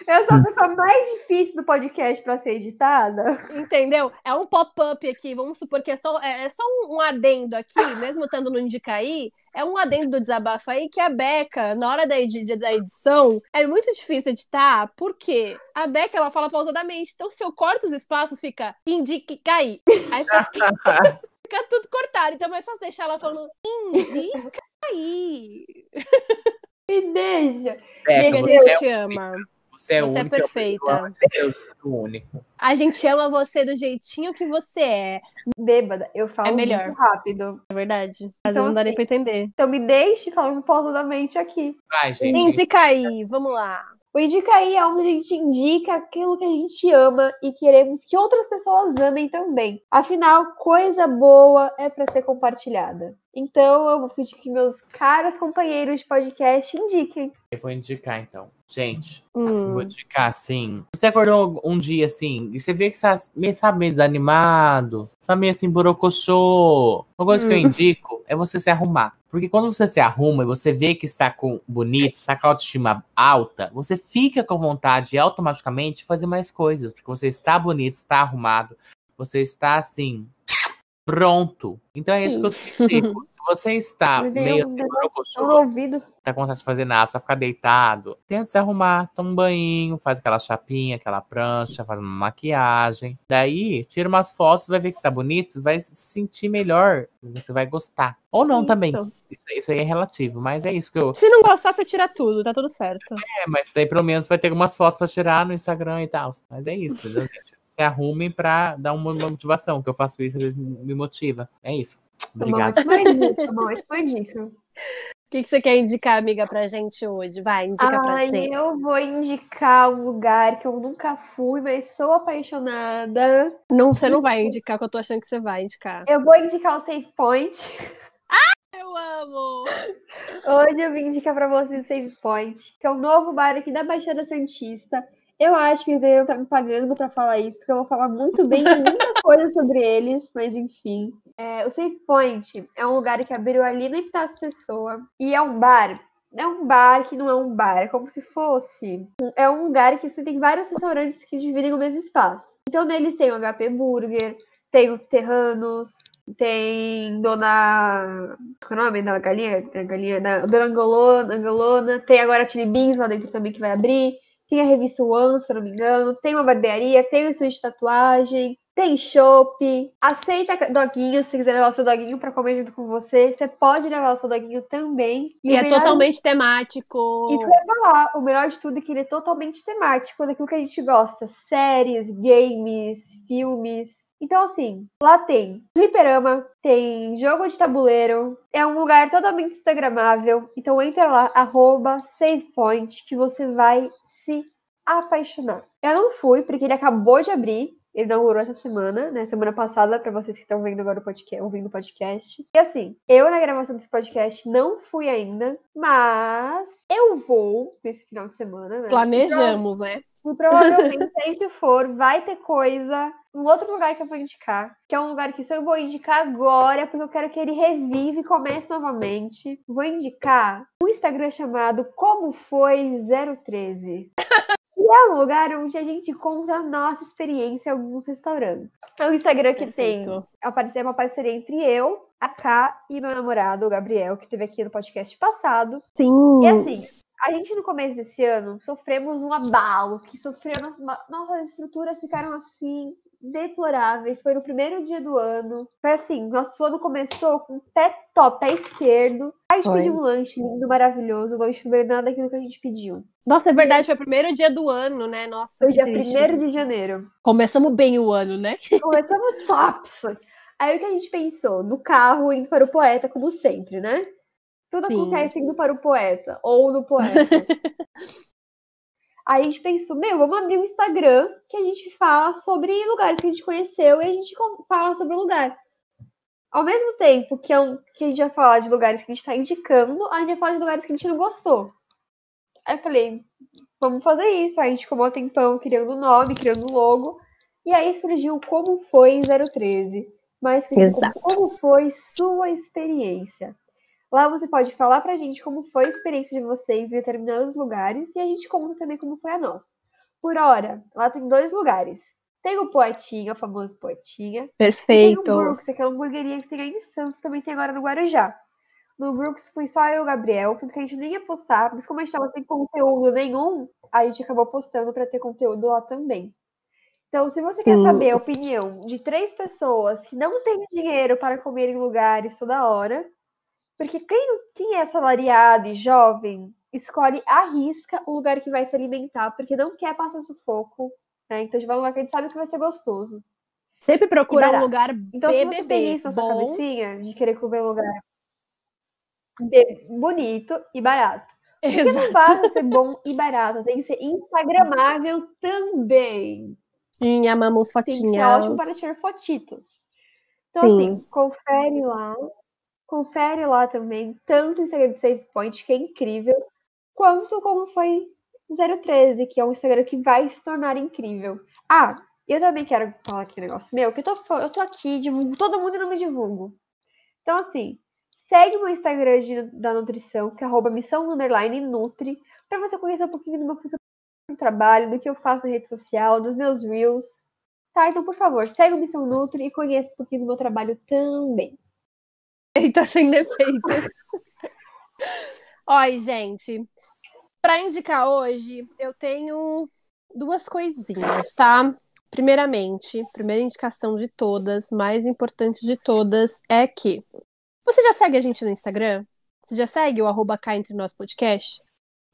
Eu sou a pessoa mais difícil do podcast pra ser editada. Entendeu? É um pop-up aqui. Vamos supor que é só um adendo aqui, mesmo estando no Indicaí. É um adendo do desabafo aí que a Beca, na hora da edição, é muito difícil editar, porque a Beca, ela fala pausadamente. Então, se eu corto os espaços, fica Indicaí. Aí fica tudo cortado. Então, é só deixar ela falando Indicaí. Me deixa. Beca, Deus te ama. Você é única, perfeita. Você é único. A gente ama você do jeitinho que você é. Bêbada, eu falo melhor. Muito rápido. É verdade. Mas então, não dá nem pra entender. Então me deixe falando pausadamente aqui. Vai, gente. Indicaí, vamos lá. O Indicaí é onde a gente indica aquilo que a gente ama e queremos que outras pessoas amem também. Afinal, coisa boa é pra ser compartilhada. Então, eu vou pedir que meus caros companheiros de podcast indiquem. Eu vou indicar, então. Gente, vou indicar, assim... Você acordou um dia, assim, e você vê que você tá meio, sabe, meio desanimado. Sabe, meio assim, borocochô. Uma coisa que eu indico é você se arrumar. Porque quando você se arruma e você vê que está bonito, está com a autoestima alta, você fica com vontade de automaticamente fazer mais coisas. Porque você está bonito, está arrumado. Você está, assim... Pronto. Então é isso que eu te digo. Se você está meio assim, não tá com vontade de fazer nada, só ficar deitado, tenta se arrumar, toma um banho, faz aquela chapinha, aquela prancha, faz uma maquiagem. Daí, tira umas fotos, vai ver que está bonito, vai se sentir melhor, você vai gostar. Ou não isso. Também. Isso aí é relativo, mas é isso que eu... Se não gostar, você tira tudo, tá tudo certo. É, mas daí pelo menos vai ter algumas fotos pra tirar no Instagram e tal. Mas é isso, entendeu, gente? Se arrume pra dar uma motivação. Que eu faço isso, às vezes me motiva. É isso. Obrigada. Foi dica. O que você quer indicar, amiga, pra gente hoje? Vai, indica pra gente. Eu vou indicar um lugar que eu nunca fui, mas sou apaixonada. Não, você não vai indicar, que eu tô achando que você vai indicar. Eu vou indicar o Save Point. Eu amo! Hoje eu vim indicar pra vocês o Save Point, que é um novo bar aqui da Baixada Santista. Eu acho que eles devem estar me pagando pra falar isso, porque eu vou falar muito bem muita coisa sobre eles, mas enfim. O Save Point é um lugar que abriu ali na Epitácio Pessoa, e é um bar que não é um bar, é como se fosse. É um lugar que você tem vários restaurantes que dividem o mesmo espaço. Então neles tem o HP Burger, tem o Terranos, tem Dona... Qual é o nome da galinha? Dona Angolona, tem agora a Tilly Beans lá dentro também que vai abrir. Tem a revista One, se eu não me engano. Tem uma barbearia, tem o estúdio de tatuagem. Tem chopp. Aceita doguinho, se quiser levar o seu doguinho pra comer junto com você. Você pode levar o seu doguinho também. E é melhor... totalmente temático. Isso que eu ia falar. O melhor de tudo é que ele é totalmente temático daquilo que a gente gosta. Séries, games, filmes. Então, assim, lá tem fliperama, tem jogo de tabuleiro. É um lugar totalmente instagramável. Então, entra lá, @savepoint, que você vai se apaixonar. Eu não fui, porque ele acabou de abrir. Ele inaugurou essa semana, né? Semana passada, pra vocês que estão vendo agora ouvindo o podcast. E assim, eu na gravação desse podcast não fui ainda, mas eu vou nesse final de semana, né? Planejamos, né? E provavelmente, se for, vai ter coisa. Um outro lugar que eu vou indicar, que é um lugar que só eu vou indicar agora, porque eu quero que ele revive e comece novamente. Vou indicar um Instagram chamado Como Foi 013. E é um lugar onde a gente conta a nossa experiência em alguns restaurantes. É um Instagram que perfeito. Tem uma parceria entre eu, a Ká e meu namorado, o Gabriel, que esteve aqui no podcast passado. Sim. E assim, a gente no começo desse ano sofremos um abalo, que sofreu, nossas estruturas ficaram assim... deploráveis, foi no primeiro dia do ano. Foi assim, nosso ano começou com o pé top, pé esquerdo. A gente pediu um lanche lindo, maravilhoso. O lanche não era nada daquilo que a gente pediu. Nossa, é verdade, foi o primeiro dia do ano, né? Nossa, foi dia 1º de janeiro. Começamos bem o ano, né? Começamos top. Aí o que a gente pensou? No carro, indo para o poeta, como sempre, né? Tudo sim. Acontece indo para o poeta, ou no poeta. Aí a gente pensou, vamos abrir um Instagram que a gente fala sobre lugares que a gente conheceu e a gente fala sobre o lugar. Ao mesmo tempo que a gente vai falar de lugares que a gente tá indicando, a gente vai falar de lugares que a gente não gostou. Aí eu falei, vamos fazer isso. Aí a gente ficou um tempão criando o nome, criando o logo. E aí surgiu Como Foi 013, mas como foi sua experiência. Lá você pode falar pra gente como foi a experiência de vocês em determinados lugares e a gente conta também como foi a nossa. Por hora, lá tem 2 lugares. Tem o Poetinha, o famoso Poetinha. Perfeito. E tem o Brooks, aquela hamburgueria que tem aí em Santos, também tem agora no Guarujá. No Brooks fui só eu e o Gabriel, tanto que a gente nem ia postar, mas como a gente tava sem conteúdo nenhum, a gente acabou postando pra ter conteúdo lá também. Então, se você quer saber a opinião de 3 pessoas que não têm dinheiro para comer em lugares toda hora, porque quem é assalariado e jovem escolhe à risca o lugar que vai se alimentar, porque não quer passar sufoco, né? Então, de valor, a gente sabe que vai ser gostoso. Sempre procura um lugar BBB. Então, se você tem isso na sua cabecinha, de querer comer um lugar bonito e barato. Porque não basta ser bom e barato, tem que ser instagramável também. Sim, amamos fotinhas. É ótimo para tirar fotitos. Então, assim, confere lá. Confere lá também, tanto o Instagram do Save Point, que é incrível, quanto Como Foi 013, que é um Instagram que vai se tornar incrível. Ah, eu também quero falar aqui um negócio meu, que eu tô aqui, divulgo, todo mundo não me divulgo. Então, assim, segue o meu Instagram da nutrição, que é @missão_nutri, pra você conhecer um pouquinho do meu futuro trabalho, do que eu faço na rede social, dos meus reels. Tá, então, por favor, segue o Missão Nutri e conheça um pouquinho do meu trabalho também. Eita, sem defeitos. Oi, gente. Pra indicar hoje, eu tenho 2 coisinhas, tá? Primeiramente, primeira indicação de todas, mais importante de todas, é que você já segue a gente no Instagram? Você já segue o @Cá Entre Nós Podcast?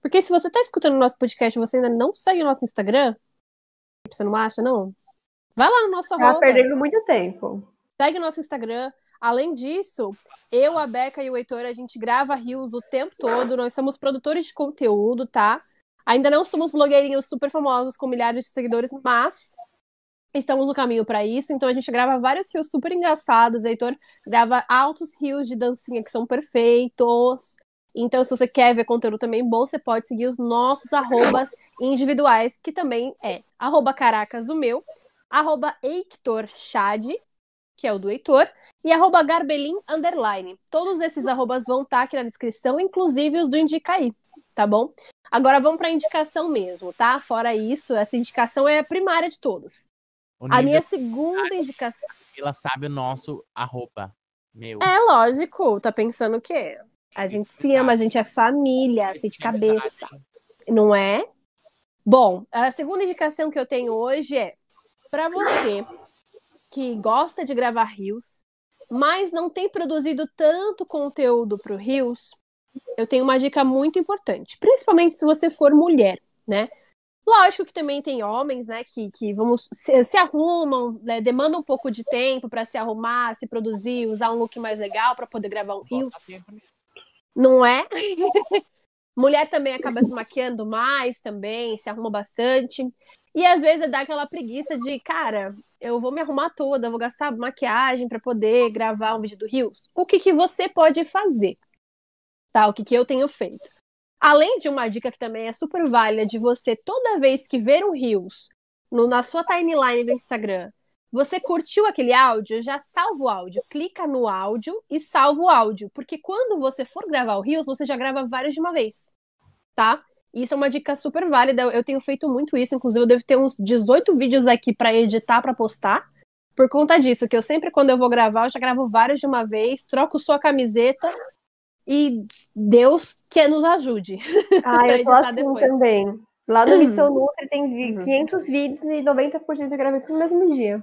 Porque se você tá escutando o nosso podcast e você ainda não segue o nosso Instagram, você não acha, não? Vai lá no nosso @. Tá perdendo muito tempo. Segue o nosso Instagram. Além disso, eu, a Beca e o Heitor, a gente grava reels o tempo todo, nós somos produtores de conteúdo, tá? Ainda não somos blogueirinhos super famosos com milhares de seguidores, mas estamos no caminho pra isso, então a gente grava vários reels super engraçados, o Heitor grava altos reels de dancinha que são perfeitos, então se você quer ver conteúdo também bom, você pode seguir os nossos arrobas individuais, que também é @caracas o meu, @HeitorChad, que é o do Heitor, e @Garbelim_. Todos esses arrobas vão estar aqui na descrição, inclusive os do Indicaí, tá bom? Agora vamos para a indicação mesmo, tá? Fora isso, essa indicação é a primária de todas. A minha segunda indicação... Ela sabe o nosso arroba, meu. É, lógico. Tá pensando o quê? A gente se ama, a gente é família, assim, de cabeça. Não é? Bom, a segunda indicação que eu tenho hoje é para você... que gosta de gravar reels, mas não tem produzido tanto conteúdo pro reels, eu tenho uma dica muito importante, principalmente se você for mulher, né? Lógico que também tem homens, né, que se arrumam, né, demandam um pouco de tempo para se arrumar, se produzir, usar um look mais legal para poder gravar um reels. Não é? Mulher também acaba se maquiando mais também, se arruma bastante. E às vezes dá aquela preguiça de, cara, eu vou me arrumar toda, vou gastar maquiagem pra poder gravar um vídeo do reels. O que que você pode fazer? Tá, o que que eu tenho feito? Além de uma dica que também é super válida de você, toda vez que ver um reels na sua timeline do Instagram, você curtiu aquele áudio, já salva o áudio. Clica no áudio e salva o áudio. Porque quando você for gravar o reels, você já grava vários de uma vez, tá? Isso é uma dica super válida, eu tenho feito muito isso, inclusive eu devo ter uns 18 vídeos aqui pra editar, pra postar, por conta disso, que eu sempre, quando eu vou gravar, eu já gravo vários de uma vez, troco sua camiseta e Deus que nos ajude. Ah, eu tô assim depois. Também. Lá no Missão Nutri tem 500 vídeos e 90% eu gravei tudo no mesmo dia.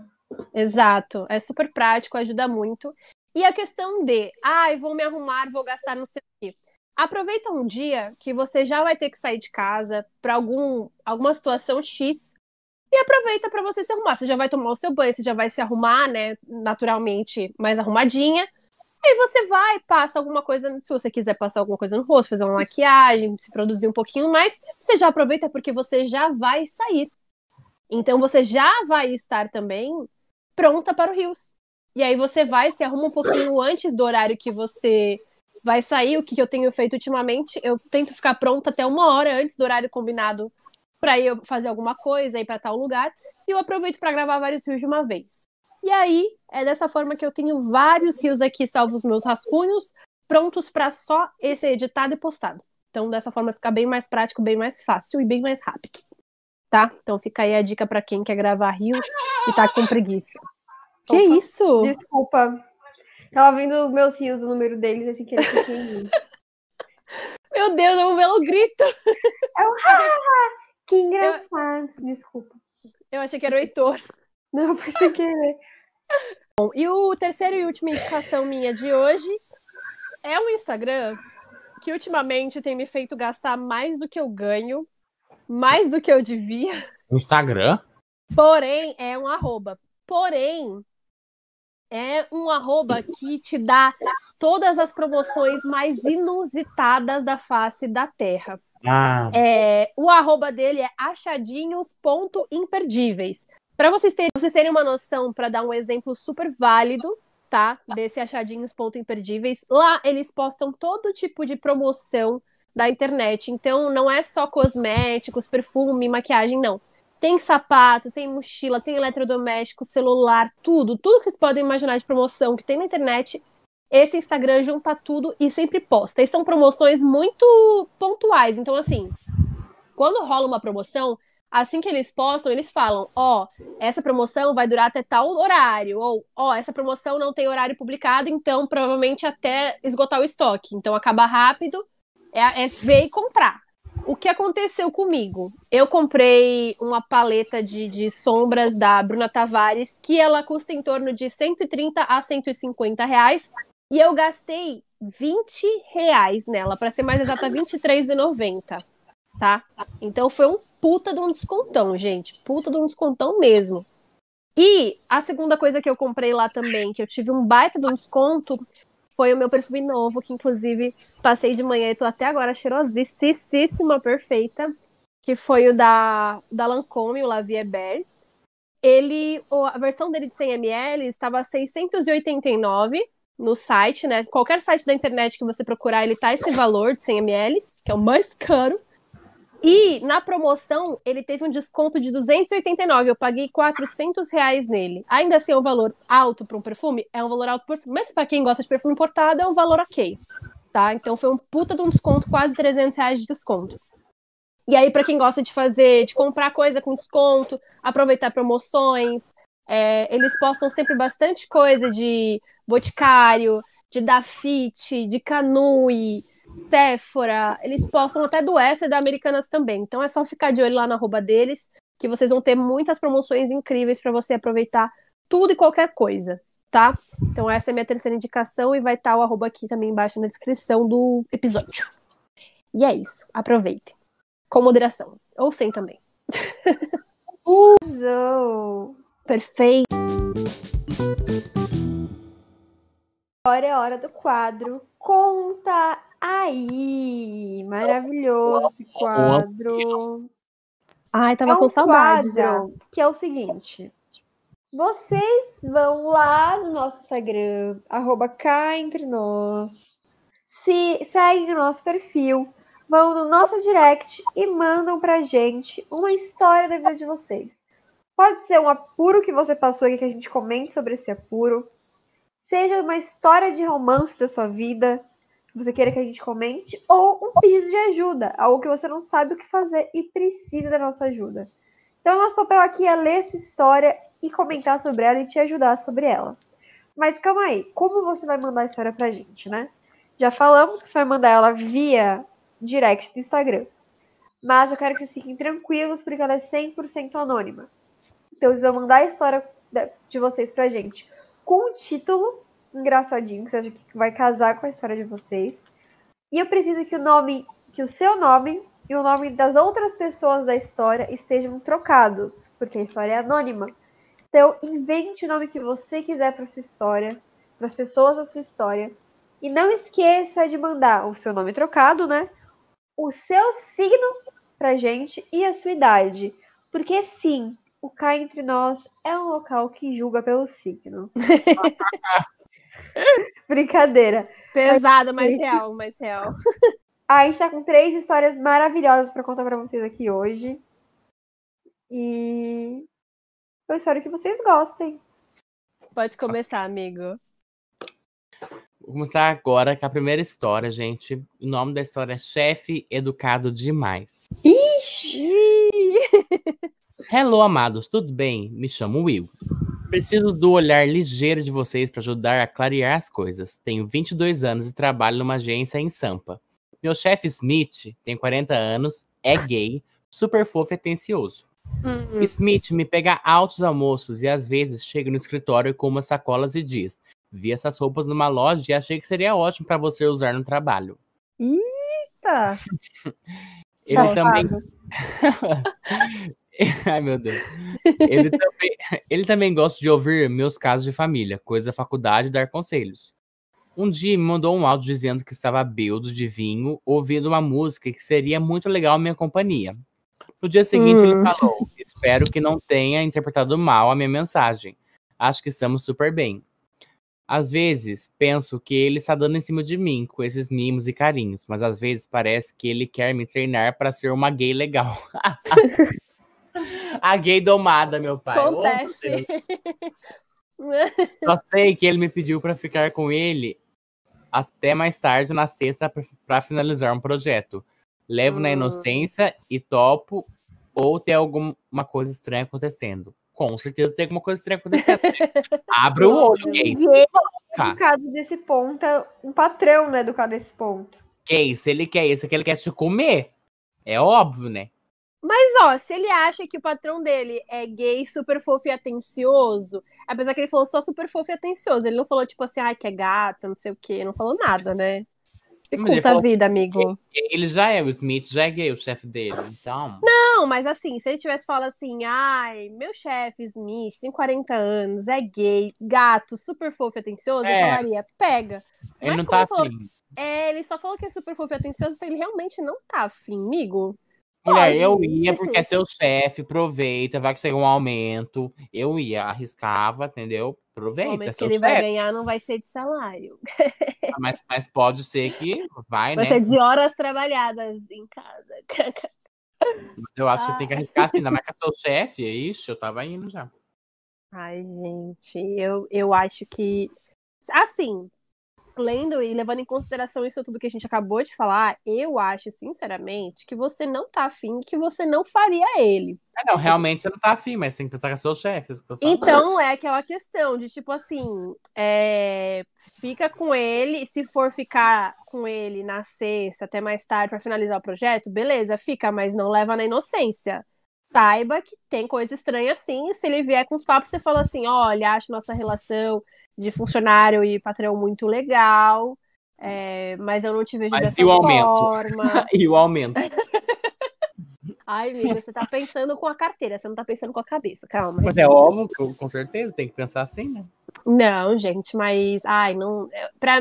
Exato, é super prático, ajuda muito. E a questão de, vou me arrumar, vou gastar não sei o quê. Aproveita um dia que você já vai ter que sair de casa para alguma situação X e aproveita para você se arrumar. Você já vai tomar o seu banho, você já vai se arrumar, né, naturalmente mais arrumadinha. Aí você vai, passa alguma coisa, se você quiser passar alguma coisa no rosto, fazer uma maquiagem, se produzir um pouquinho mais, você já aproveita porque você já vai sair. Então você já vai estar também pronta para o reels. E aí você vai, se arruma um pouquinho antes do horário que você... vai sair. O que eu tenho feito ultimamente, eu tento ficar pronta até 1 hora antes do horário combinado pra eu fazer alguma coisa, ir pra tal lugar, E eu aproveito para gravar vários rios de uma vez. E aí, é dessa forma que eu tenho vários rios aqui, salvo os meus rascunhos, prontos para só esse editado e postado. Então, dessa forma fica bem mais prático, bem mais fácil e bem mais rápido. Tá? Então fica aí a dica para quem quer gravar rios e tá com preguiça. Opa, que isso? Desculpa. Tava vendo os meus rios, o número deles, assim que eles fiquem. Meu Deus, eu vou ver o grito. É o ha! Que engraçado. Desculpa. Eu achei que era o Heitor. Não, foi sem querer. Bom, e o terceiro e última indicação minha de hoje é um Instagram que ultimamente tem me feito gastar mais do que eu ganho, mais do que eu devia. Instagram? Porém, é um arroba. Porém, é um arroba que te dá todas as promoções mais inusitadas da face da Terra. Ah. É, o arroba dele é achadinhos.imperdíveis. Para vocês terem uma noção, para dar um exemplo super válido, tá? Desse achadinhos.imperdíveis. Lá eles postam todo tipo de promoção da internet. Então não é só cosméticos, perfume, maquiagem, não. Tem sapato, tem mochila, tem eletrodoméstico, celular, tudo. Tudo que vocês podem imaginar de promoção que tem na internet, esse Instagram junta tudo e sempre posta. E são promoções muito pontuais. Então, assim, quando rola uma promoção, assim que eles postam, eles falam, essa promoção vai durar até tal horário. Ou, essa promoção não tem horário publicado, então provavelmente até esgotar o estoque. Então, acaba rápido, é ver e comprar. O que aconteceu comigo? Eu comprei uma paleta de sombras da Bruna Tavares, que ela custa em torno de 130 a 150 reais, e eu gastei 20 reais nela, para ser mais exata, R$23,90, tá? Então foi um puta de um descontão, gente, puta de um descontão mesmo. E a segunda coisa que eu comprei lá também, que eu tive um baita de um desconto, foi o meu perfume novo, que inclusive passei de manhã e tô até agora cheirosíssima, perfeita, que foi o da Lancôme, o La Vie Est Belle. A versão dele de 100ml estava a 689 no site, né? Qualquer site da internet que você procurar, ele tá esse valor de 100ml, que é o mais caro. E na promoção, ele teve um desconto de 289, eu paguei R$400 nele. Ainda assim, é um valor alto para um perfume? É um valor alto para um perfume, mas para quem gosta de perfume importado, é um valor ok, tá? Então foi um puta de um desconto, quase R$300 de desconto. E aí, para quem gosta de comprar coisa com desconto, aproveitar promoções, eles postam sempre bastante coisa de Boticário, de Dafiti, de Kanui, Sephora, eles postam até do S e da Americanas também, então é só ficar de olho lá na arroba deles, que vocês vão ter muitas promoções incríveis pra você aproveitar tudo e qualquer coisa, tá? Então essa é a minha terceira indicação e vai estar o arroba aqui também embaixo na descrição do episódio. E é isso, aproveitem. Com moderação, ou sem também. Perfeito! Agora é hora do quadro Conta Aí, maravilhoso esse quadro. Ai, tava com saudade. Que é o seguinte: vocês vão lá no nosso Instagram, @Cá Entre Nós, se seguem o nosso perfil, vão no nosso direct e mandam pra gente uma história da vida de vocês. Pode ser um apuro que você passou aqui, que a gente comente sobre esse apuro. Seja uma história de romance da sua vida, que você queira que a gente comente, ou um pedido de ajuda, algo que você não sabe o que fazer e precisa da nossa ajuda. Então, nosso papel aqui é ler essa história e comentar sobre ela e te ajudar sobre ela. Mas calma aí, como você vai mandar a história pra gente, né? Já falamos que você vai mandar ela via direct do Instagram. Mas eu quero que vocês fiquem tranquilos, porque ela é 100% anônima. Então, vocês vão mandar a história de vocês pra gente com um título engraçadinho, que você acha que vai casar com a história de vocês. E eu preciso que o seu nome e o nome das outras pessoas da história estejam trocados, porque a história é anônima. Então, invente o nome que você quiser para sua história, para as pessoas da sua história. E não esqueça de mandar o seu nome trocado, né? O seu signo pra gente e a sua idade. Porque sim, o Cá Entre Nós é um local que julga pelo signo. Brincadeira. Pesada, mas real, mais real. A gente tá com 3 histórias maravilhosas pra contar pra vocês aqui hoje. E Eu espero que vocês gostem. Pode começar, amigo. Vou começar agora com a primeira história, gente. O nome da história é Chefe Educado Demais. Ixi! Hello, amados. Tudo bem? Me chamo Will. Preciso do olhar ligeiro de vocês para ajudar a clarear as coisas. Tenho 22 anos e trabalho numa agência em Sampa. Meu chefe Smith tem 40 anos, é gay, super fofo e atencioso. Smith me pega altos almoços e às vezes chega no escritório com umas sacolas e diz: vi essas roupas numa loja e achei que seria ótimo para você usar no trabalho. Eita! Ele também... Ai, meu Deus. Ele também gosta de ouvir meus casos de família, coisa da faculdade, dar conselhos. Um dia me mandou um áudio dizendo que estava bêbado de vinho, ouvindo uma música que seria muito legal minha companhia. No dia seguinte, ele falou: espero que não tenha interpretado mal a minha mensagem. Acho que estamos super bem. Às vezes, penso que ele está dando em cima de mim com esses mimos e carinhos, mas às vezes parece que ele quer me treinar para ser uma gay legal. A gay domada, meu pai. Acontece. Só sei que ele me pediu para ficar com ele até mais tarde na sexta para finalizar um projeto. Levo na inocência e topo, ou tem alguma coisa estranha acontecendo. Com certeza tem alguma coisa estranha acontecendo. Abre o olho, gay. Educado desse ponto, um patrão, né? Educado desse ponto. Gay, se ele quer isso, que ele quer te comer. É óbvio, né? Mas, ó, se ele acha que o patrão dele é gay, super fofo e atencioso, apesar que ele falou só super fofo e atencioso, ele não falou, tipo assim, ai, que é gato, não sei o quê, não falou nada, né? Dificulta a vida, amigo. Ele já é, o Smith já é gay, o chefe dele, então... Não, mas assim, se ele tivesse falado assim, ai, meu chefe, Smith, tem 40 anos, é gay, gato, super fofo e atencioso, eu falaria, pega. Ele mas não tá afim. Ele só falou que é super fofo e atencioso, então ele realmente não tá afim, amigo. Mulher, eu ia, porque é seu chefe, aproveita, vai que você ganha um aumento. Eu ia, arriscava, entendeu? Aproveita, o seu chefe. O que ele vai ganhar não vai ser de salário. Mas pode ser que vai, né? Vai ser de horas trabalhadas em casa. Eu acho que tem que arriscar assim, ainda mais que é seu chefe. Ixi, eu tava indo já. Ai, gente, eu acho que... Assim, lendo e levando em consideração isso tudo que a gente acabou de falar, eu acho, sinceramente, que você não tá afim, que você não faria ele. Não, realmente você não tá afim, mas tem que pensar que é seu chefe, isso que eu tô falando. Então, é aquela questão de, tipo assim, fica com ele, se for ficar com ele na sexta, até mais tarde, pra finalizar o projeto, beleza, fica, mas não leva na inocência. Saiba que tem coisa estranha assim, e se ele vier com os papos, você fala assim, olha, acho nossa relação de funcionário e patrão muito legal, mas eu não te vejo dessa forma. E o aumento? Ai, amigo, você tá pensando com a carteira, você não tá pensando com a cabeça, calma. Mas é óbvio, com certeza, tem que pensar assim, né? Não, gente, mas... Ai, não...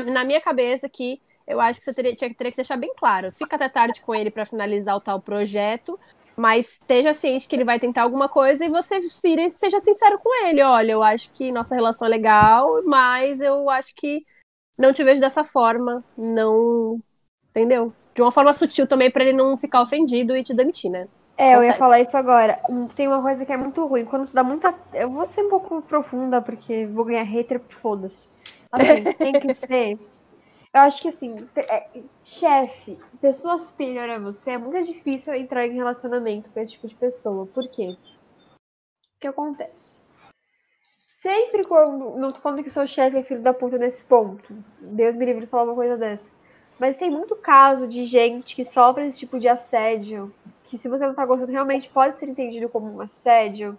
na minha cabeça aqui, eu acho que você teria que deixar bem claro. Fica até tarde com ele pra finalizar o tal projeto, mas esteja ciente que ele vai tentar alguma coisa e você vira e seja sincero com ele. Olha, eu acho que nossa relação é legal, mas eu acho que não te vejo dessa forma. Não, entendeu? De uma forma sutil também, pra ele não ficar ofendido e te demitir, né? Eu ia falar isso agora. Tem uma coisa que é muito ruim. Quando você dá muita... Eu vou ser um pouco profunda, porque vou ganhar hater, foda-se. Assim, tem que ser... Eu acho que, assim, chefe, pessoa superior a você, é muito difícil entrar em relacionamento com esse tipo de pessoa. Por quê? O que acontece? Sempre quando... Não tô falando que o seu chefe é filho da puta nesse ponto. Deus me livre de falar uma coisa dessa. Mas tem muito caso de gente que sofre esse tipo de assédio, que se você não tá gostando, realmente pode ser entendido como um assédio.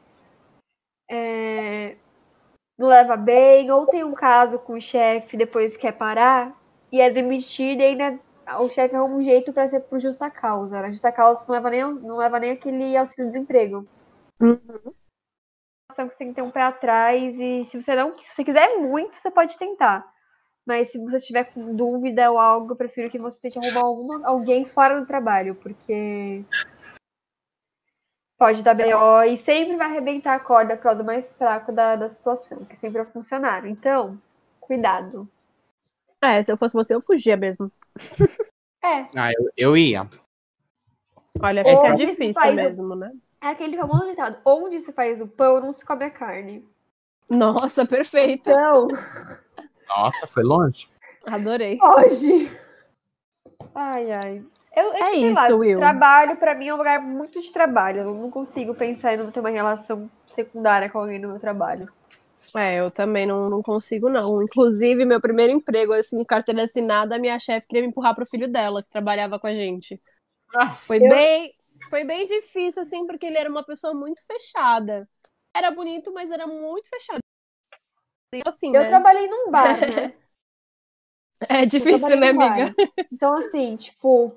Não leva bem. Ou tem um caso com o chefe, depois quer parar... E é demitido e ainda o chefe arruma um jeito pra ser por justa causa. A justa causa não leva nem aquele auxílio-desemprego. Você tem que ter um pé atrás e se você quiser muito, você pode tentar. Mas se você tiver com dúvida ou algo, eu prefiro que você tente arrumar alguém fora do trabalho, porque pode dar B.O. e sempre vai arrebentar a corda pro lado mais fraco da situação, que sempre é funcionário. Então, cuidado. Se eu fosse você, eu fugia mesmo. Eu ia. Olha, fica difícil mesmo, né? É aquele famoso ditado, onde se faz o pão, não se come a carne. Nossa, perfeito. Então... Nossa, foi longe. Adorei. Hoje. Ai, ai. É isso, lá, Will. Trabalho, pra mim, é um lugar muito de trabalho. Eu não consigo pensar em não ter uma relação secundária com alguém no meu trabalho. É, eu também não consigo, não. Inclusive, meu primeiro emprego, assim, carteira assinada, a minha chefe queria me empurrar pro filho dela, que trabalhava com a gente. Foi bem difícil, assim, porque ele era uma pessoa muito fechada. Era bonito, mas era muito fechado. Assim, eu trabalhei num bar, né? É difícil, né, amiga? Então, assim, tipo...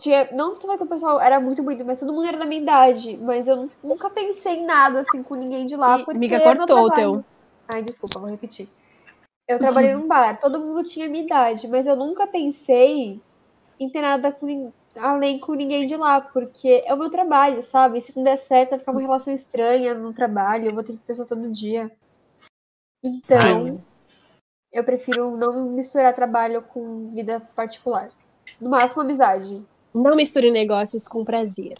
Tinha, não que o pessoal era muito bonito, mas todo mundo era da minha idade. Mas eu nunca pensei em nada, assim, com ninguém de lá. Porque amiga, cortou o teu. Ai, desculpa, vou repetir. Eu trabalhei num bar, todo mundo tinha a minha idade. Mas eu nunca pensei em ter nada com, além com ninguém de lá. Porque é o meu trabalho, sabe? Se não der certo, vai ficar uma relação estranha no trabalho. Eu vou ter que pensar todo dia. Então... Sim. Eu prefiro não misturar trabalho com vida particular. No máximo, amizade. Não misture negócios com prazer.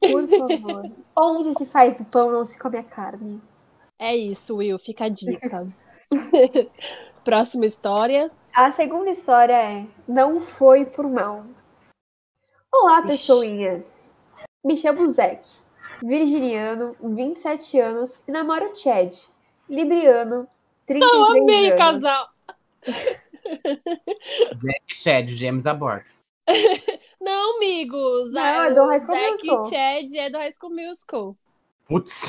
Por favor. Onde se faz o pão, não se come a carne. É isso, Will. Fica a dica. Próxima história. A segunda história é Não Foi Por Mal. Olá, Ixi. Pessoinhas. Me chamo Zach. Virginiano, 27 anos, e namoro Chad. Libriano, 33 anos. Eu amei o casal. Zack e Chad, gêmeos a bordo. Não, amigo. Não, é do High School Musical. Zack e Chad é do High School Musical. Putz.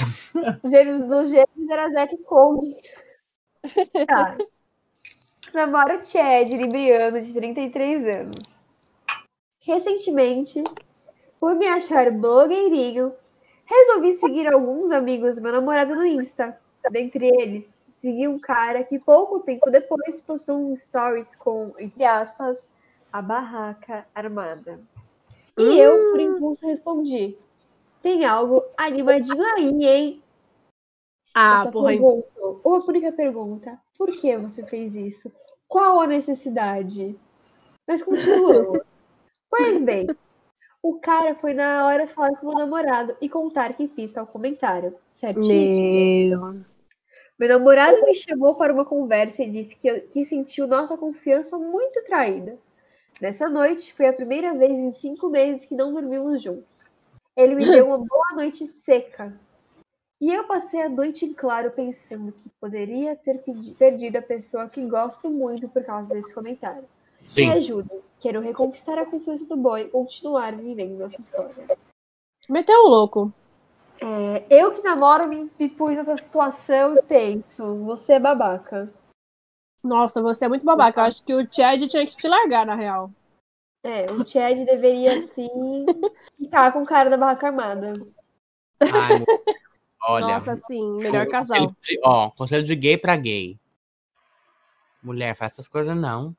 Gêmeos do gêmeos era Zack e Cole. Tá. Namoro Chad, libriano, de 33 anos. Recentemente, por me achar blogueirinho, resolvi seguir alguns amigos do meu namorado no Insta. Dentre eles, segui um cara que pouco tempo depois postou um stories com, entre aspas, a barraca armada. E eu, por impulso, respondi. Tem algo animadinho aí, hein? Ah, porra. Uma única pergunta. Por que você fez isso? Qual a necessidade? Mas continuamos. Pois bem, o cara foi na hora falar com o meu namorado e contar que fiz tal comentário. Certíssimo. Meu namorado me chamou para uma conversa e disse que sentiu nossa confiança muito traída. Nessa noite, foi a primeira vez em 5 meses que não dormimos juntos. Ele me deu uma boa noite seca. E eu passei a noite em claro pensando que poderia ter perdido a pessoa que gosto muito por causa desse comentário. Sim. Me ajuda. Quero reconquistar a confiança do boy e continuar vivendo nossa história. Meteu o louco. É, eu que namoro me pus nessa situação e penso, você é babaca. Nossa, você é muito babaca. Eu acho que o Chad tinha que te largar, na real. É, o Chad deveria, sim, ficar com o cara da barraca armada. Ai, olha, nossa, sim, melhor casal. Ó, conselho de gay pra gay. Mulher, faz essas coisas não.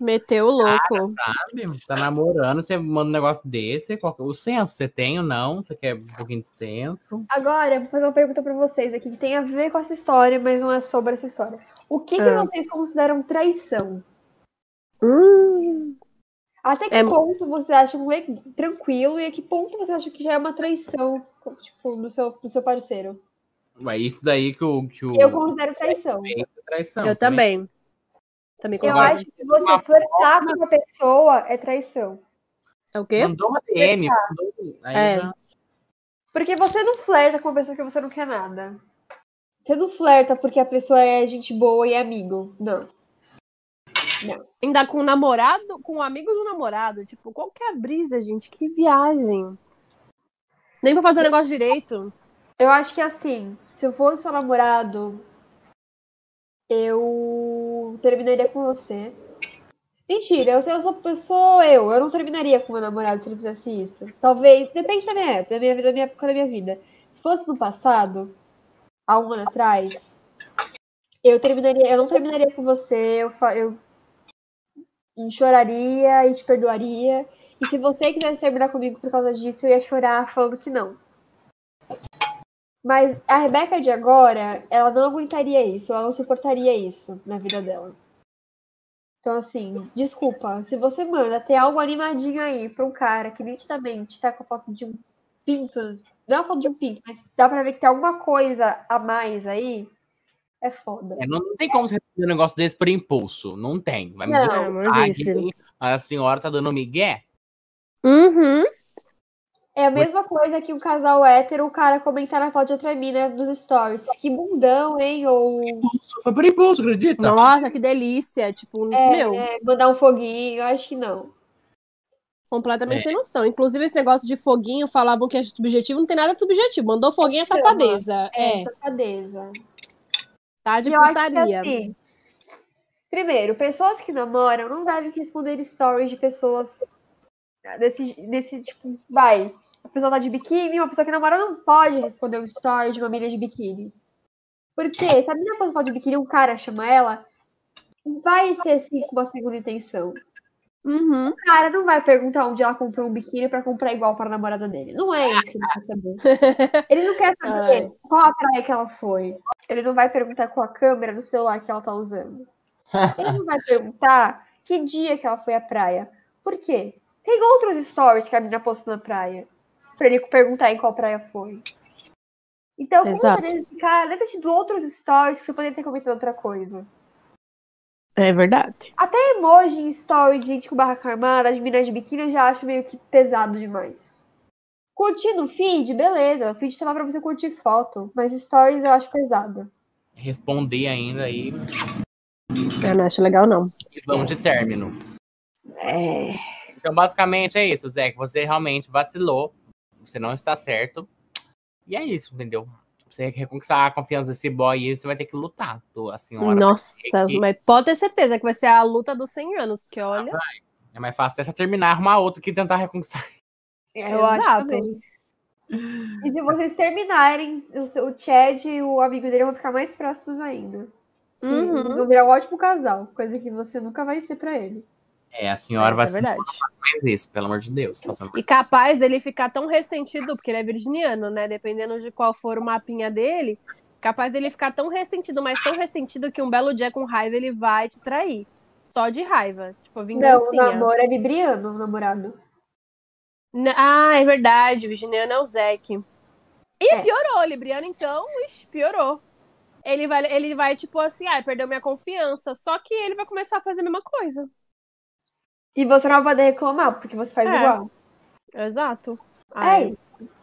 Meteu o louco. Cara, sabe? Tá namorando, você manda um negócio desse. O senso você tem ou não? Você quer um pouquinho de senso? Agora, vou fazer uma pergunta pra vocês aqui, que tem a ver com essa história, mas não é sobre essa história. O que vocês consideram traição? Até que ponto você acha tranquilo e a que ponto você acha que já é uma traição, tipo, do seu parceiro? Ué, isso daí que eu considero traição. Eu também. Eu acho que você flertar com uma pessoa é traição. É o quê? Mandou uma DM. Porque você não flerta com uma pessoa que você não quer nada. Você não flerta porque a pessoa é gente boa e é amigo. Não. Ainda com o namorado, com o amigo do namorado. Tipo, qual que é a brisa, gente? Que viagem. Nem pra fazer o negócio direito. Eu acho que assim, se eu fosse seu namorado, eu terminaria com você. Mentira, eu não terminaria com meu namorado se ele fizesse isso. Talvez, depende da minha época, da minha vida. Se fosse no passado, há um ano atrás, eu não terminaria com você, eu choraria e te perdoaria. E se você quisesse terminar comigo por causa disso, eu ia chorar falando que não. Mas a Rebeca de agora, ela não aguentaria isso, ela não suportaria isso na vida dela. Então, assim, desculpa, se você manda ter algo animadinho aí pra um cara que nitidamente tá com a foto de um pinto, não é falta de um pinto, mas dá pra ver que tem alguma coisa a mais aí, é foda. É, não tem como você fazer um negócio desse por impulso, não tem. Vai me dizer, a senhora tá dando migué? Uhum. É a mesma coisa que um casal hétero, o cara comentar na foto de outra mina dos stories. Que bundão, hein? Ou... Foi por impulso, acredita? Nossa, que delícia. Tipo, meu. É, mandar um foguinho, eu acho que não. Completamente sem noção. Inclusive, esse negócio de foguinho, falavam que é subjetivo, não tem nada de subjetivo. Mandou foguinho é safadeza. É, safadeza. Tá de putaria. Assim, primeiro, pessoas que namoram não devem responder stories de pessoas... Desse tipo, vai, a pessoa tá de biquíni, uma pessoa que namora não pode responder um story de uma mina de biquíni. Porque se a mina for de biquíni, um cara chama ela, vai ser assim com uma segunda intenção. Uhum. O cara não vai perguntar onde ela comprou um biquíni pra comprar igual para a namorada dele. Não é isso que ele quer saber. Ele não quer saber qual a praia que ela foi. Ele não vai perguntar qual a câmera do celular que ela tá usando. Ele não vai perguntar que dia que ela foi à praia. Por quê? Tem outros stories que a menina postou na praia. Pra ele perguntar em qual praia foi. Então, como você cara, deve ter tido outros stories que você poderia ter comentado outra coisa. É verdade. Até emoji em story de gente com barraca armada, de mina de biquíni, eu já acho meio que pesado demais. Curtir no feed, beleza. O feed tá lá pra você curtir foto. Mas stories eu acho pesado. Responder ainda aí. Eu não acho legal, não. E vamos de término. Então, basicamente, é isso, Zé, que você realmente vacilou, você não está certo, e é isso, entendeu? Você reconquistar a confiança desse boy, e você vai ter que lutar, a senhora. Nossa, mas pode ter certeza que vai ser a luta dos 100 anos, porque olha... É mais fácil essa terminar, arrumar outro que tentar reconquistar. Eu acho também. E se vocês terminarem, o Chad e o amigo dele vão ficar mais próximos ainda. Eles vão virar um ótimo casal, coisa que você nunca vai ser pra ele. A senhora vai ser mais isso, pelo amor de Deus. E capaz dele ficar tão ressentido, porque ele é virginiano, né? Dependendo de qual for o mapinha dele, capaz dele ficar tão ressentido, mas tão ressentido que um belo dia com raiva ele vai te trair. Só de raiva. Tipo, vingancinha. Não, o namoro é libriano, o namorado. Ah, é verdade. O virginiano é o Zeke. Ih, piorou. O libriano, então, piorou. Ele vai tipo assim, perdeu minha confiança. Só que ele vai começar a fazer a mesma coisa. E você não vai poder reclamar, porque você faz igual. Exato.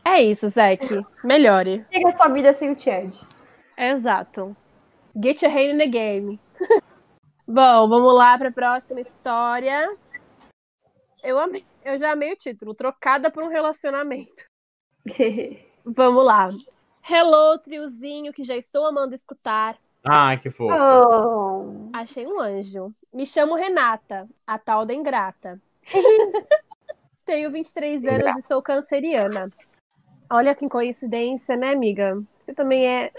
É isso, Zeke. Melhore. Chega a sua vida sem o Chad. Exato. Get your hand in the game. Bom, vamos lá para a próxima história. Eu já amei o título. Trocada por um relacionamento. Vamos lá. Hello, triozinho, que já estou amando escutar. Ah, que fofo. Oh. Achei um anjo. Me chamo Renata, a tal da ingrata. Tenho 23 anos e sou canceriana. Olha que coincidência, né, amiga? Você também é...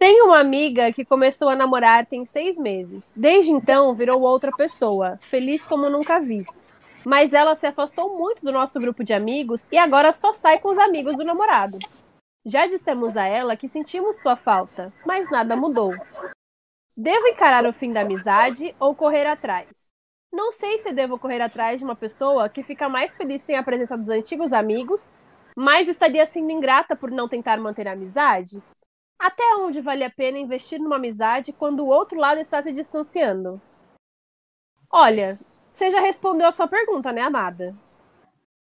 Tenho uma amiga que começou a namorar tem 6 meses. Desde então, virou outra pessoa, feliz como nunca vi. Mas ela se afastou muito do nosso grupo de amigos e agora só sai com os amigos do namorado. Já dissemos a ela que sentimos sua falta, mas nada mudou. Devo encarar o fim da amizade ou correr atrás? Não sei se devo correr atrás de uma pessoa que fica mais feliz sem a presença dos antigos amigos, mas estaria sendo ingrata por não tentar manter a amizade? Até onde vale a pena investir numa amizade quando o outro lado está se distanciando? Olha, você já respondeu a sua pergunta, né, amada?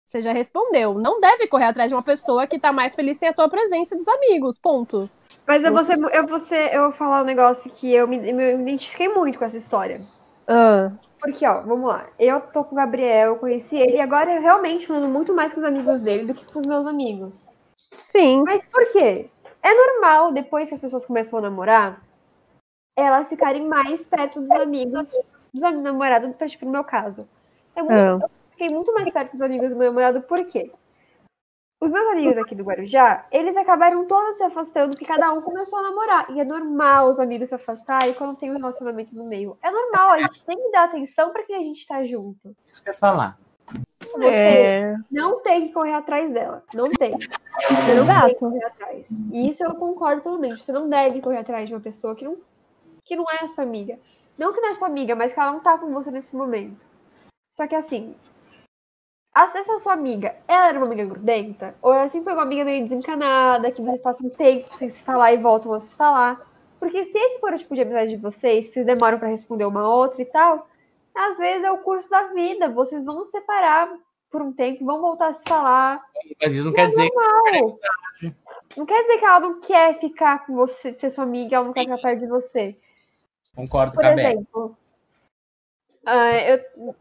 Você já respondeu. Não deve correr atrás de uma pessoa que tá mais feliz sem a tua presença dos amigos, ponto. Mas eu vou falar um negócio que eu me identifiquei muito com essa história. Porque, vamos lá. Eu tô com o Gabriel, eu conheci ele, e agora eu realmente ando muito mais com os amigos dele do que com os meus amigos. Sim. Mas por quê? É normal, depois que as pessoas começam a namorar, elas ficarem mais perto dos amigos, do namorado, tipo, no meu caso. É muito... Fiquei muito mais perto dos amigos do meu namorado, por quê? Os meus amigos aqui do Guarujá, eles acabaram todos se afastando, porque cada um começou a namorar. E é normal os amigos se afastarem quando tem um relacionamento no meio. É normal, a gente tem que dar atenção pra quem a gente tá junto. Isso que eu ia falar. Você não tem que correr atrás dela. Não tem. Você não tem que correr atrás. E isso eu concordo pelo menos. Você não deve correr atrás de uma pessoa que não é a sua amiga. Não que não é sua amiga, mas que ela não tá com você nesse momento. Só que assim... Acessa a sua amiga. Ela era uma amiga grudenta? Ou ela sempre foi uma amiga meio desencanada, que vocês passam tempo sem se falar e voltam a se falar? Porque se esse for o tipo de amizade de vocês, vocês demoram pra responder uma outra e tal, às vezes é o curso da vida. Vocês vão se separar por um tempo, vão voltar a se falar. Mas isso não quer dizer que... Não quer dizer que ela não quer ficar com você, ser sua amiga, ela não quer ficar perto de você. Concordo, por exemplo,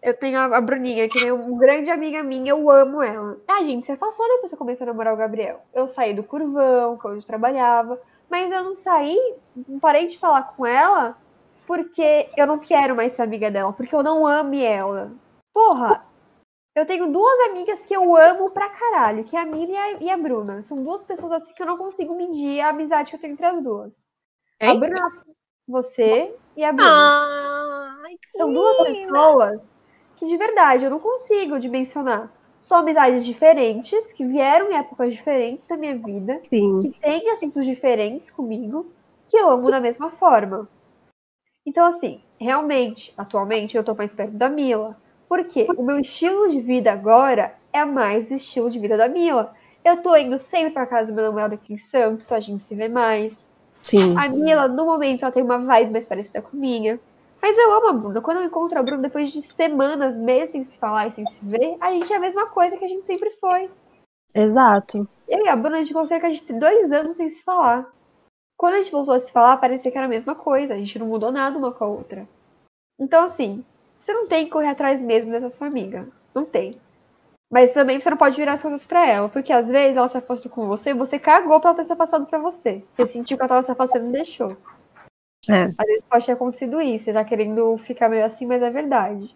eu tenho a Bruninha, que é uma grande amiga minha, eu amo ela. Ah, gente, se afastou depois que eu comecei a namorar o Gabriel. Eu saí do Curvão, que é onde eu trabalhava, mas eu não saí, não parei de falar com ela, porque eu não quero mais ser amiga dela, porque eu não amo ela. Porra! Eu tenho duas amigas que eu amo pra caralho, que é a Miriam e a Bruna. São duas pessoas assim que eu não consigo medir a amizade que eu tenho entre as duas. Hein? A Bruna, você e a Bruna. Ai, são duas pessoas que, de verdade, eu não consigo dimensionar. São amizades diferentes, que vieram em épocas diferentes da minha vida, sim, que têm assuntos diferentes comigo, que eu amo da mesma forma. Então, assim, realmente, atualmente, eu tô mais perto da Mila. Porque o meu estilo de vida agora é mais o estilo de vida da Mila. Eu tô indo sempre pra casa do meu namorado aqui em Santos, a gente se vê mais. Sim. A Mila, no momento, ela tem uma vibe mais parecida com a minha. Mas eu amo a Bruna. Quando eu encontro a Bruna, depois de semanas, meses sem se falar e sem se ver, a gente é a mesma coisa que a gente sempre foi. Exato. Eu e a Bruna, a gente ficou cerca de 2 anos sem se falar. Quando a gente voltou a se falar, parecia que era a mesma coisa. A gente não mudou nada uma com a outra. Então, assim... Você não tem que correr atrás mesmo dessa sua amiga. Não tem. Mas também você não pode virar as coisas pra ela. Porque às vezes ela se afastou com você e você cagou pra ela ter se afastado pra você. Você sentiu que ela tava se afastando e deixou. É. Às vezes pode ter acontecido isso. Você tá querendo ficar meio assim, mas é verdade.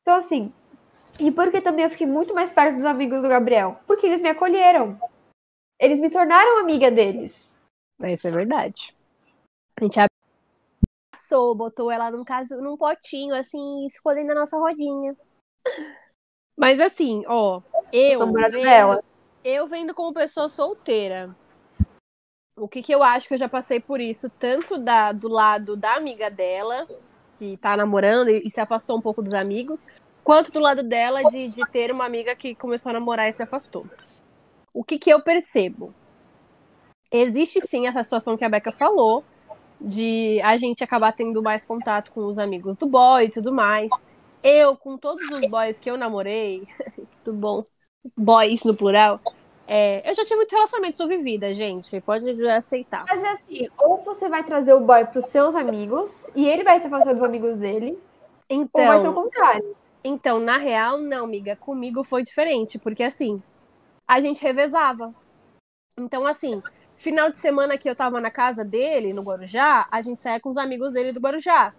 Então assim... E porque também eu fiquei muito mais perto dos amigos do Gabriel? Porque eles me acolheram. Eles me tornaram amiga deles. Isso é verdade. A gente botou ela num potinho, assim, e ficou dentro da nossa rodinha. Mas assim, ó, eu vendo como pessoa solteira, o que eu acho que eu já passei por isso, tanto do lado da amiga dela, que tá namorando e se afastou um pouco dos amigos, quanto do lado dela de ter uma amiga que começou a namorar e se afastou. O que eu percebo? Existe sim essa situação que a Becca falou, de a gente acabar tendo mais contato com os amigos do boy e tudo mais. Eu, com todos os boys que eu namorei, tudo bom, boys no plural, eu já tinha muito relacionamento, sou vivida, gente, pode aceitar. Mas é assim, ou você vai trazer o boy pros seus amigos, e ele vai se afastar dos amigos dele, então, ou vai ser o contrário. Então, na real, não, amiga, comigo foi diferente, porque assim, a gente revezava. Então, assim... Final de semana que eu tava na casa dele, no Guarujá, a gente saia com os amigos dele do Guarujá.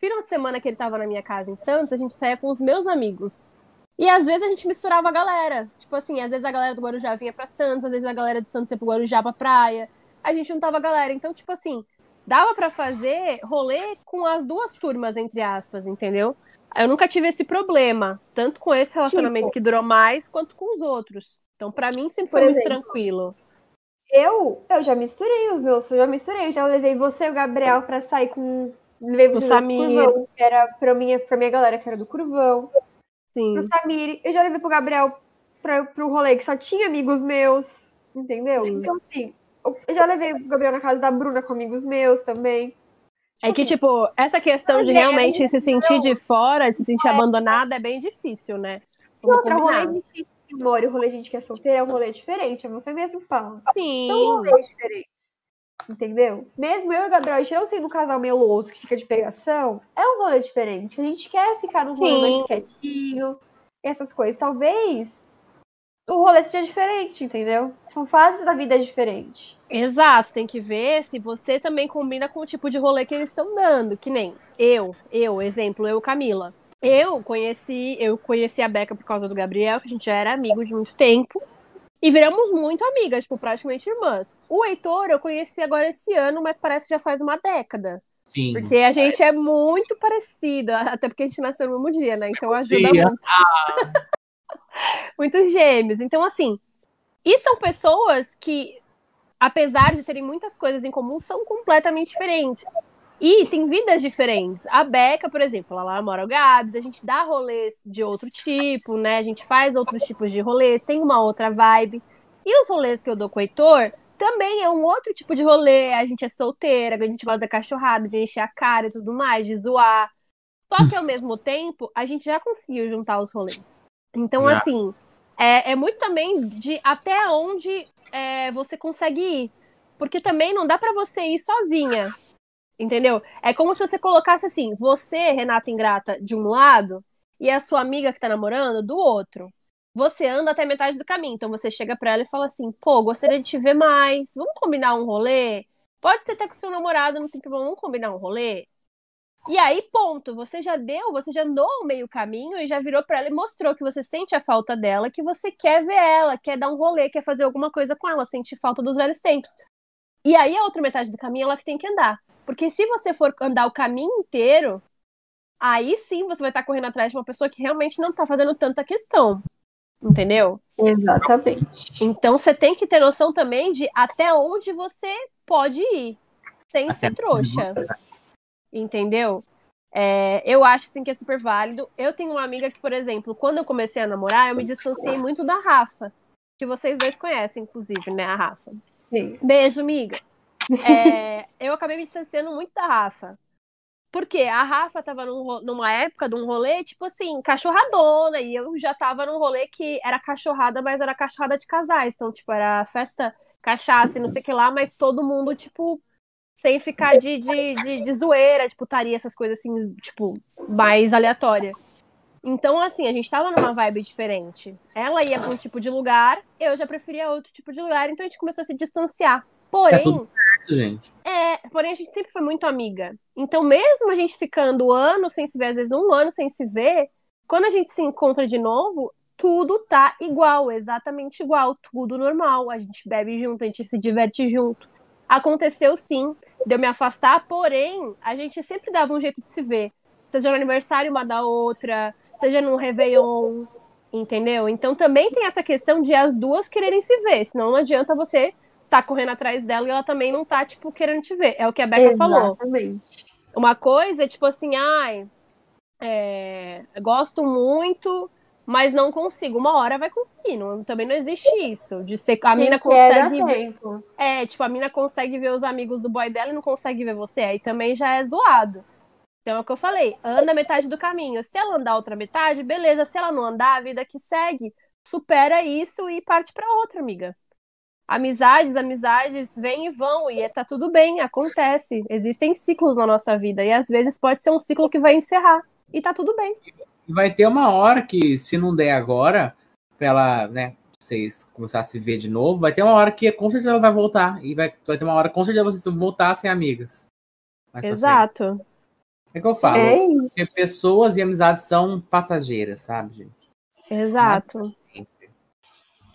Final de semana que ele tava na minha casa em Santos, a gente saia com os meus amigos. E às vezes a gente misturava a galera. Tipo assim, às vezes a galera do Guarujá vinha pra Santos, às vezes a galera de Santos ia pro Guarujá, pra praia. A gente juntava a galera. Então, tipo assim, dava pra fazer rolê com as duas turmas, entre aspas, entendeu? Eu nunca tive esse problema, tanto com esse relacionamento que durou mais, quanto com os outros. Então, pra mim, sempre foi muito tranquilo. Eu já misturei os meus, já levei você e o Gabriel pra sair com... Levei você pro Curvão, que era pra minha galera que era do Curvão. Sim. Pro Samir. Eu já levei pro Gabriel pro rolê que só tinha amigos meus, entendeu? Sim. Então, assim, eu já levei o Gabriel na casa da Bruna com amigos meus também. É que, tipo, essa questão de realmente se sentir de fora, se sentir abandonada, é bem difícil, né? E outro rolê é difícil. O rolê de gente que é solteira é um rolê diferente, é você mesmo que fala. Sim. São rolês diferentes, entendeu? Mesmo eu e o Gabriel, a gente não sendo um casal meloso que fica de pegação, é um rolê diferente. A gente quer ficar num rolê mais quietinho, essas coisas. Talvez o rolê seja diferente, entendeu? São fases da vida diferentes. Exato, tem que ver se você também combina com o tipo de rolê que eles estão dando, que nem eu, Camila. Eu conheci a Becca por causa do Gabriel, que a gente já era amigo de muito tempo, e viramos muito amigas, tipo, praticamente irmãs. O Heitor eu conheci agora esse ano, mas parece que já faz uma década. Sim. Porque a gente é muito parecida, até porque a gente nasceu no mesmo dia, né? Então ajuda muito. Muitos gêmeos. Então, assim, e são pessoas que, apesar de terem muitas coisas em comum, são completamente diferentes. E tem vidas diferentes. A Beca, por exemplo, ela mora o Gabs, a gente dá rolês de outro tipo, né? A gente faz outros tipos de rolês, tem uma outra vibe. E os rolês que eu dou com o Heitor também é um outro tipo de rolê. A gente é solteira, a gente gosta da cachorrada, de encher a cara e tudo mais, de zoar. Só que, ao mesmo tempo, a gente já conseguiu juntar os rolês. Então, assim, é muito também de até onde você consegue ir. Porque também não dá pra você ir sozinha, entendeu? É como se você colocasse assim, você, Renata Ingrata, de um lado, e a sua amiga que tá namorando, do outro. Você anda até metade do caminho, então você chega pra ela e fala assim, pô, gostaria de te ver mais, vamos combinar um rolê? Pode ser até com seu namorado, não tem problema, vamos combinar um rolê? E aí, ponto, você já andou o meio caminho e já virou pra ela e mostrou que você sente a falta dela, que você quer ver ela, quer dar um rolê, quer fazer alguma coisa com ela, sente falta dos velhos tempos. E aí a outra metade do caminho ela que tem que andar, porque se você for andar o caminho inteiro, aí sim você vai estar correndo atrás de uma pessoa que realmente não tá fazendo tanta questão. Entendeu? Exatamente. Então você tem que ter noção também de até onde você pode ir, sem ser trouxa. Entendeu? Eu acho assim, que é super válido. Eu tenho uma amiga que, por exemplo, quando eu comecei a namorar, eu me distanciei muito da Rafa, que vocês dois conhecem, inclusive, né, a Rafa? Sim. Beijo, amiga. Eu acabei me distanciando muito da Rafa. Porque a Rafa tava numa época de um rolê, tipo assim, cachorradona, e eu já tava num rolê que era cachorrada, mas era cachorrada de casais, então, tipo, era festa, cachaça e não sei o que lá, mas todo mundo, tipo, sem ficar de zoeira, de putaria, essas coisas assim, tipo, mais aleatória. Então, assim, a gente tava numa vibe diferente. Ela ia pra um tipo de lugar, eu já preferia outro tipo de lugar, então a gente começou a se distanciar. Porém, a gente sempre foi muito amiga. Então, mesmo a gente ficando anos sem se ver, às vezes um ano sem se ver, quando a gente se encontra de novo, tudo tá igual, exatamente igual, tudo normal. A gente bebe junto, a gente se diverte junto. Aconteceu sim, de eu me afastar, porém, a gente sempre dava um jeito de se ver. Seja no aniversário uma da outra, seja num Réveillon, entendeu? Então, também tem essa questão de as duas quererem se ver, senão não adianta você tá correndo atrás dela e ela também não tá, tipo, querendo te ver. É o que a Beca falou. Exatamente. Uma coisa é, tipo assim, gosto muito, mas não consigo. Uma hora vai conseguir. Também não existe isso. De ser, a mina consegue ver. A mina consegue ver os amigos do boy dela e não consegue ver você. Aí também já é zoado. Então é o que eu falei. Anda metade do caminho. Se ela andar outra metade, beleza. Se ela não andar, a vida que segue. Supera isso e parte pra outra, amiga. Amizades vêm e vão, e tá tudo bem, acontece. Existem ciclos na nossa vida, e às vezes pode ser um ciclo que vai encerrar, e tá tudo bem. Vai ter uma hora que, se não der agora, pra ela, né, vocês começarem a se ver de novo, vai ter uma hora que com certeza ela vai voltar, e vai ter uma hora com certeza vocês vão voltar sem amigas. Exato. É que eu falo, porque pessoas e amizades são passageiras, sabe, gente? Exato.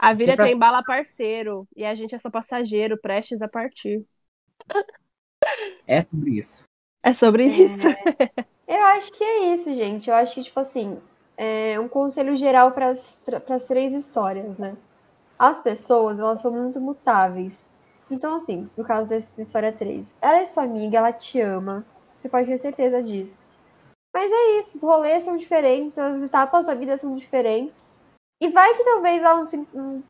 A vida tem bala parceiro, e a gente é só passageiro, prestes a partir. É sobre isso. Eu acho que é isso, gente. Eu acho que, tipo assim, um conselho geral para as três histórias, né? As pessoas, elas são muito mutáveis. Então, assim, no caso dessa história 3, ela é sua amiga, ela te ama. Você pode ter certeza disso. Mas é isso, os rolês são diferentes, as etapas da vida são diferentes. E vai que talvez ela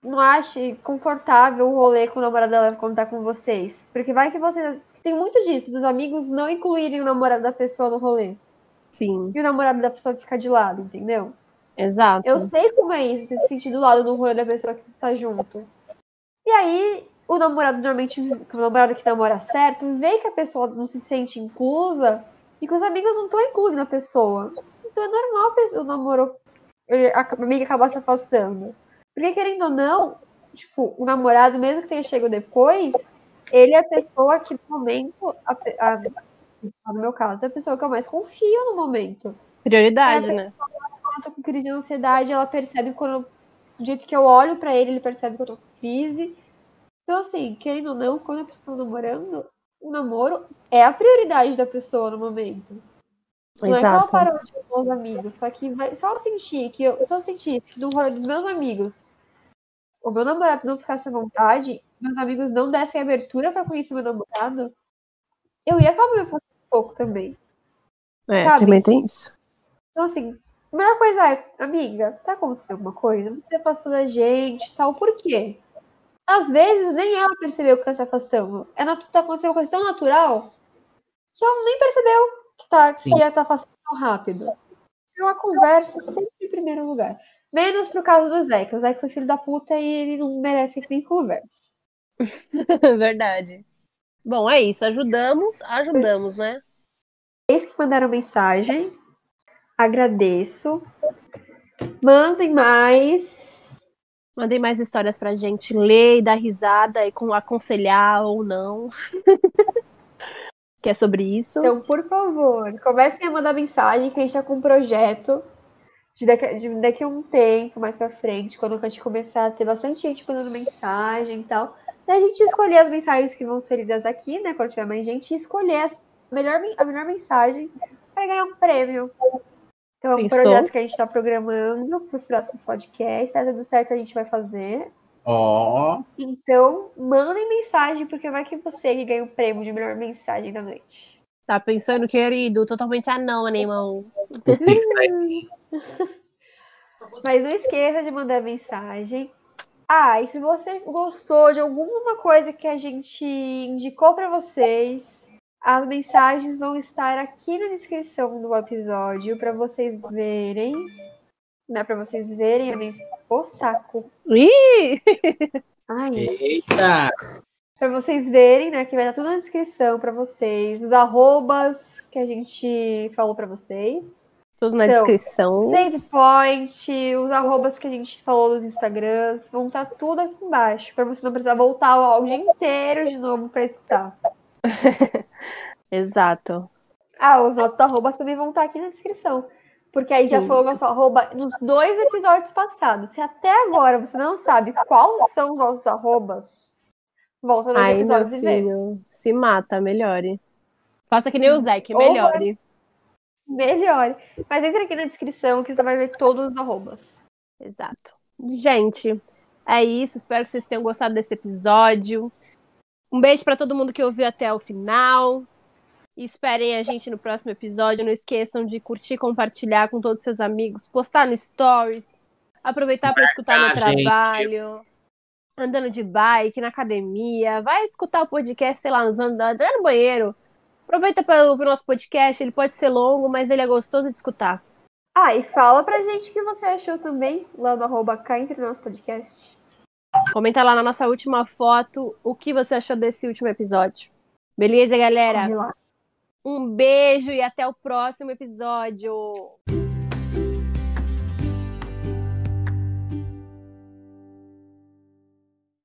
não ache confortável o rolê com o namorado dela quando tá com vocês. Porque vai que vocês... Tem muito disso, dos amigos não incluírem o namorado da pessoa no rolê. Sim. E o namorado da pessoa ficar de lado, entendeu? Exato. Eu sei como é isso, você se sentir do lado do rolê da pessoa que você tá junto. E aí, o namorado normalmente... O namorado que namora certo, vê que a pessoa não se sente inclusa e que os amigos não estão incluindo a pessoa. Então é normal a pessoa namorou... A amiga acabou se afastando. Porque, querendo ou não, tipo, o namorado, mesmo que tenha chegado depois, ele é a pessoa que, no momento, no meu caso, é a pessoa que eu mais confio no momento. Prioridade, né? Quando eu tô com crise de ansiedade, ela percebe quando... Do jeito que eu olho pra ele, ele percebe que eu tô com crise. Então, assim, querendo ou não, quando a pessoa tá namorando, o namoro é a prioridade da pessoa no momento. Não é que ela parou de com os amigos, só que se ela sentir que se eu sentisse que no rolê dos meus amigos o meu namorado não ficasse à vontade, meus amigos não dessem abertura pra conhecer meu namorado, eu ia acabar me afastando um pouco também. É, sabe? Também tem isso. Então, assim, a melhor coisa é, amiga, tá acontecendo alguma coisa? Você se afastou da gente, tal, por quê? Às vezes, nem ela percebeu que tá se afastando. Tá acontecendo uma coisa tão natural que ela nem percebeu que ela tá afastando tão rápido. Então, a conversa sempre em primeiro lugar. Menos pro caso do Zé, que o Zé foi filho da puta e ele não merece que nem conversa. Verdade. Bom, é isso. Ajudamos, né? Eles que mandaram mensagem. Agradeço. Mandem mais histórias pra gente ler e dar risada e aconselhar ou não. Que é sobre isso. Então, por favor, comecem a mandar mensagem, que a gente tá com um projeto daqui a um tempo, mais pra frente, quando a gente começar a ter bastante gente mandando mensagem e tal, da gente escolher as mensagens que vão ser lidas aqui, né, quando tiver mais gente, e escolher a melhor mensagem para ganhar um prêmio. Então, é um projeto que a gente tá programando pros próximos podcasts, tá tudo certo, a gente vai fazer. Oh. Então, mandem mensagem, porque vai que você que ganha o prêmio de melhor mensagem da noite. Tá pensando, querido? Totalmente anônimo. Mas não esqueça de mandar mensagem. E se você gostou de alguma coisa que a gente indicou pra vocês, as mensagens vão estar aqui na descrição do episódio pra vocês verem. Dá pra vocês verem a mensagem. Ô, saco! Ai. Eita! Pra vocês verem, né, que vai estar tudo na descrição pra vocês, os arrobas que a gente falou pra vocês. Tudo na descrição. Save Point, os arrobas que a gente falou nos Instagrams, vão estar tudo aqui embaixo, pra você não precisar voltar o áudio inteiro de novo pra escutar. Exato. Os nossos arrobas também vão estar aqui na descrição, porque aí já falou nosso arroba nos 2 episódios passados. Se até agora você não sabe quais são os nossos arrobas, volta nos episódios e vê. Se mata, melhore. Faça que nem o Zé, que melhore. Melhore. Mas entra aqui na descrição que você vai ver todos os arrobas. Exato. Gente, é isso. Espero que vocês tenham gostado desse episódio. Um beijo pra todo mundo que ouviu até o final. E esperem a gente no próximo episódio. Não esqueçam de curtir, compartilhar com todos os seus amigos. Postar no Stories. Aproveitar pra escutar no trabalho. Andando de bike, na academia, vai escutar o podcast, sei lá, andando no banheiro. Aproveita para ouvir o nosso podcast, ele pode ser longo, mas ele é gostoso de escutar. E fala pra gente o que você achou também, lá no arroba Cá Entre Nós Podcast. Comenta lá na nossa última foto o que você achou desse último episódio. Beleza, galera? Um beijo e até o próximo episódio!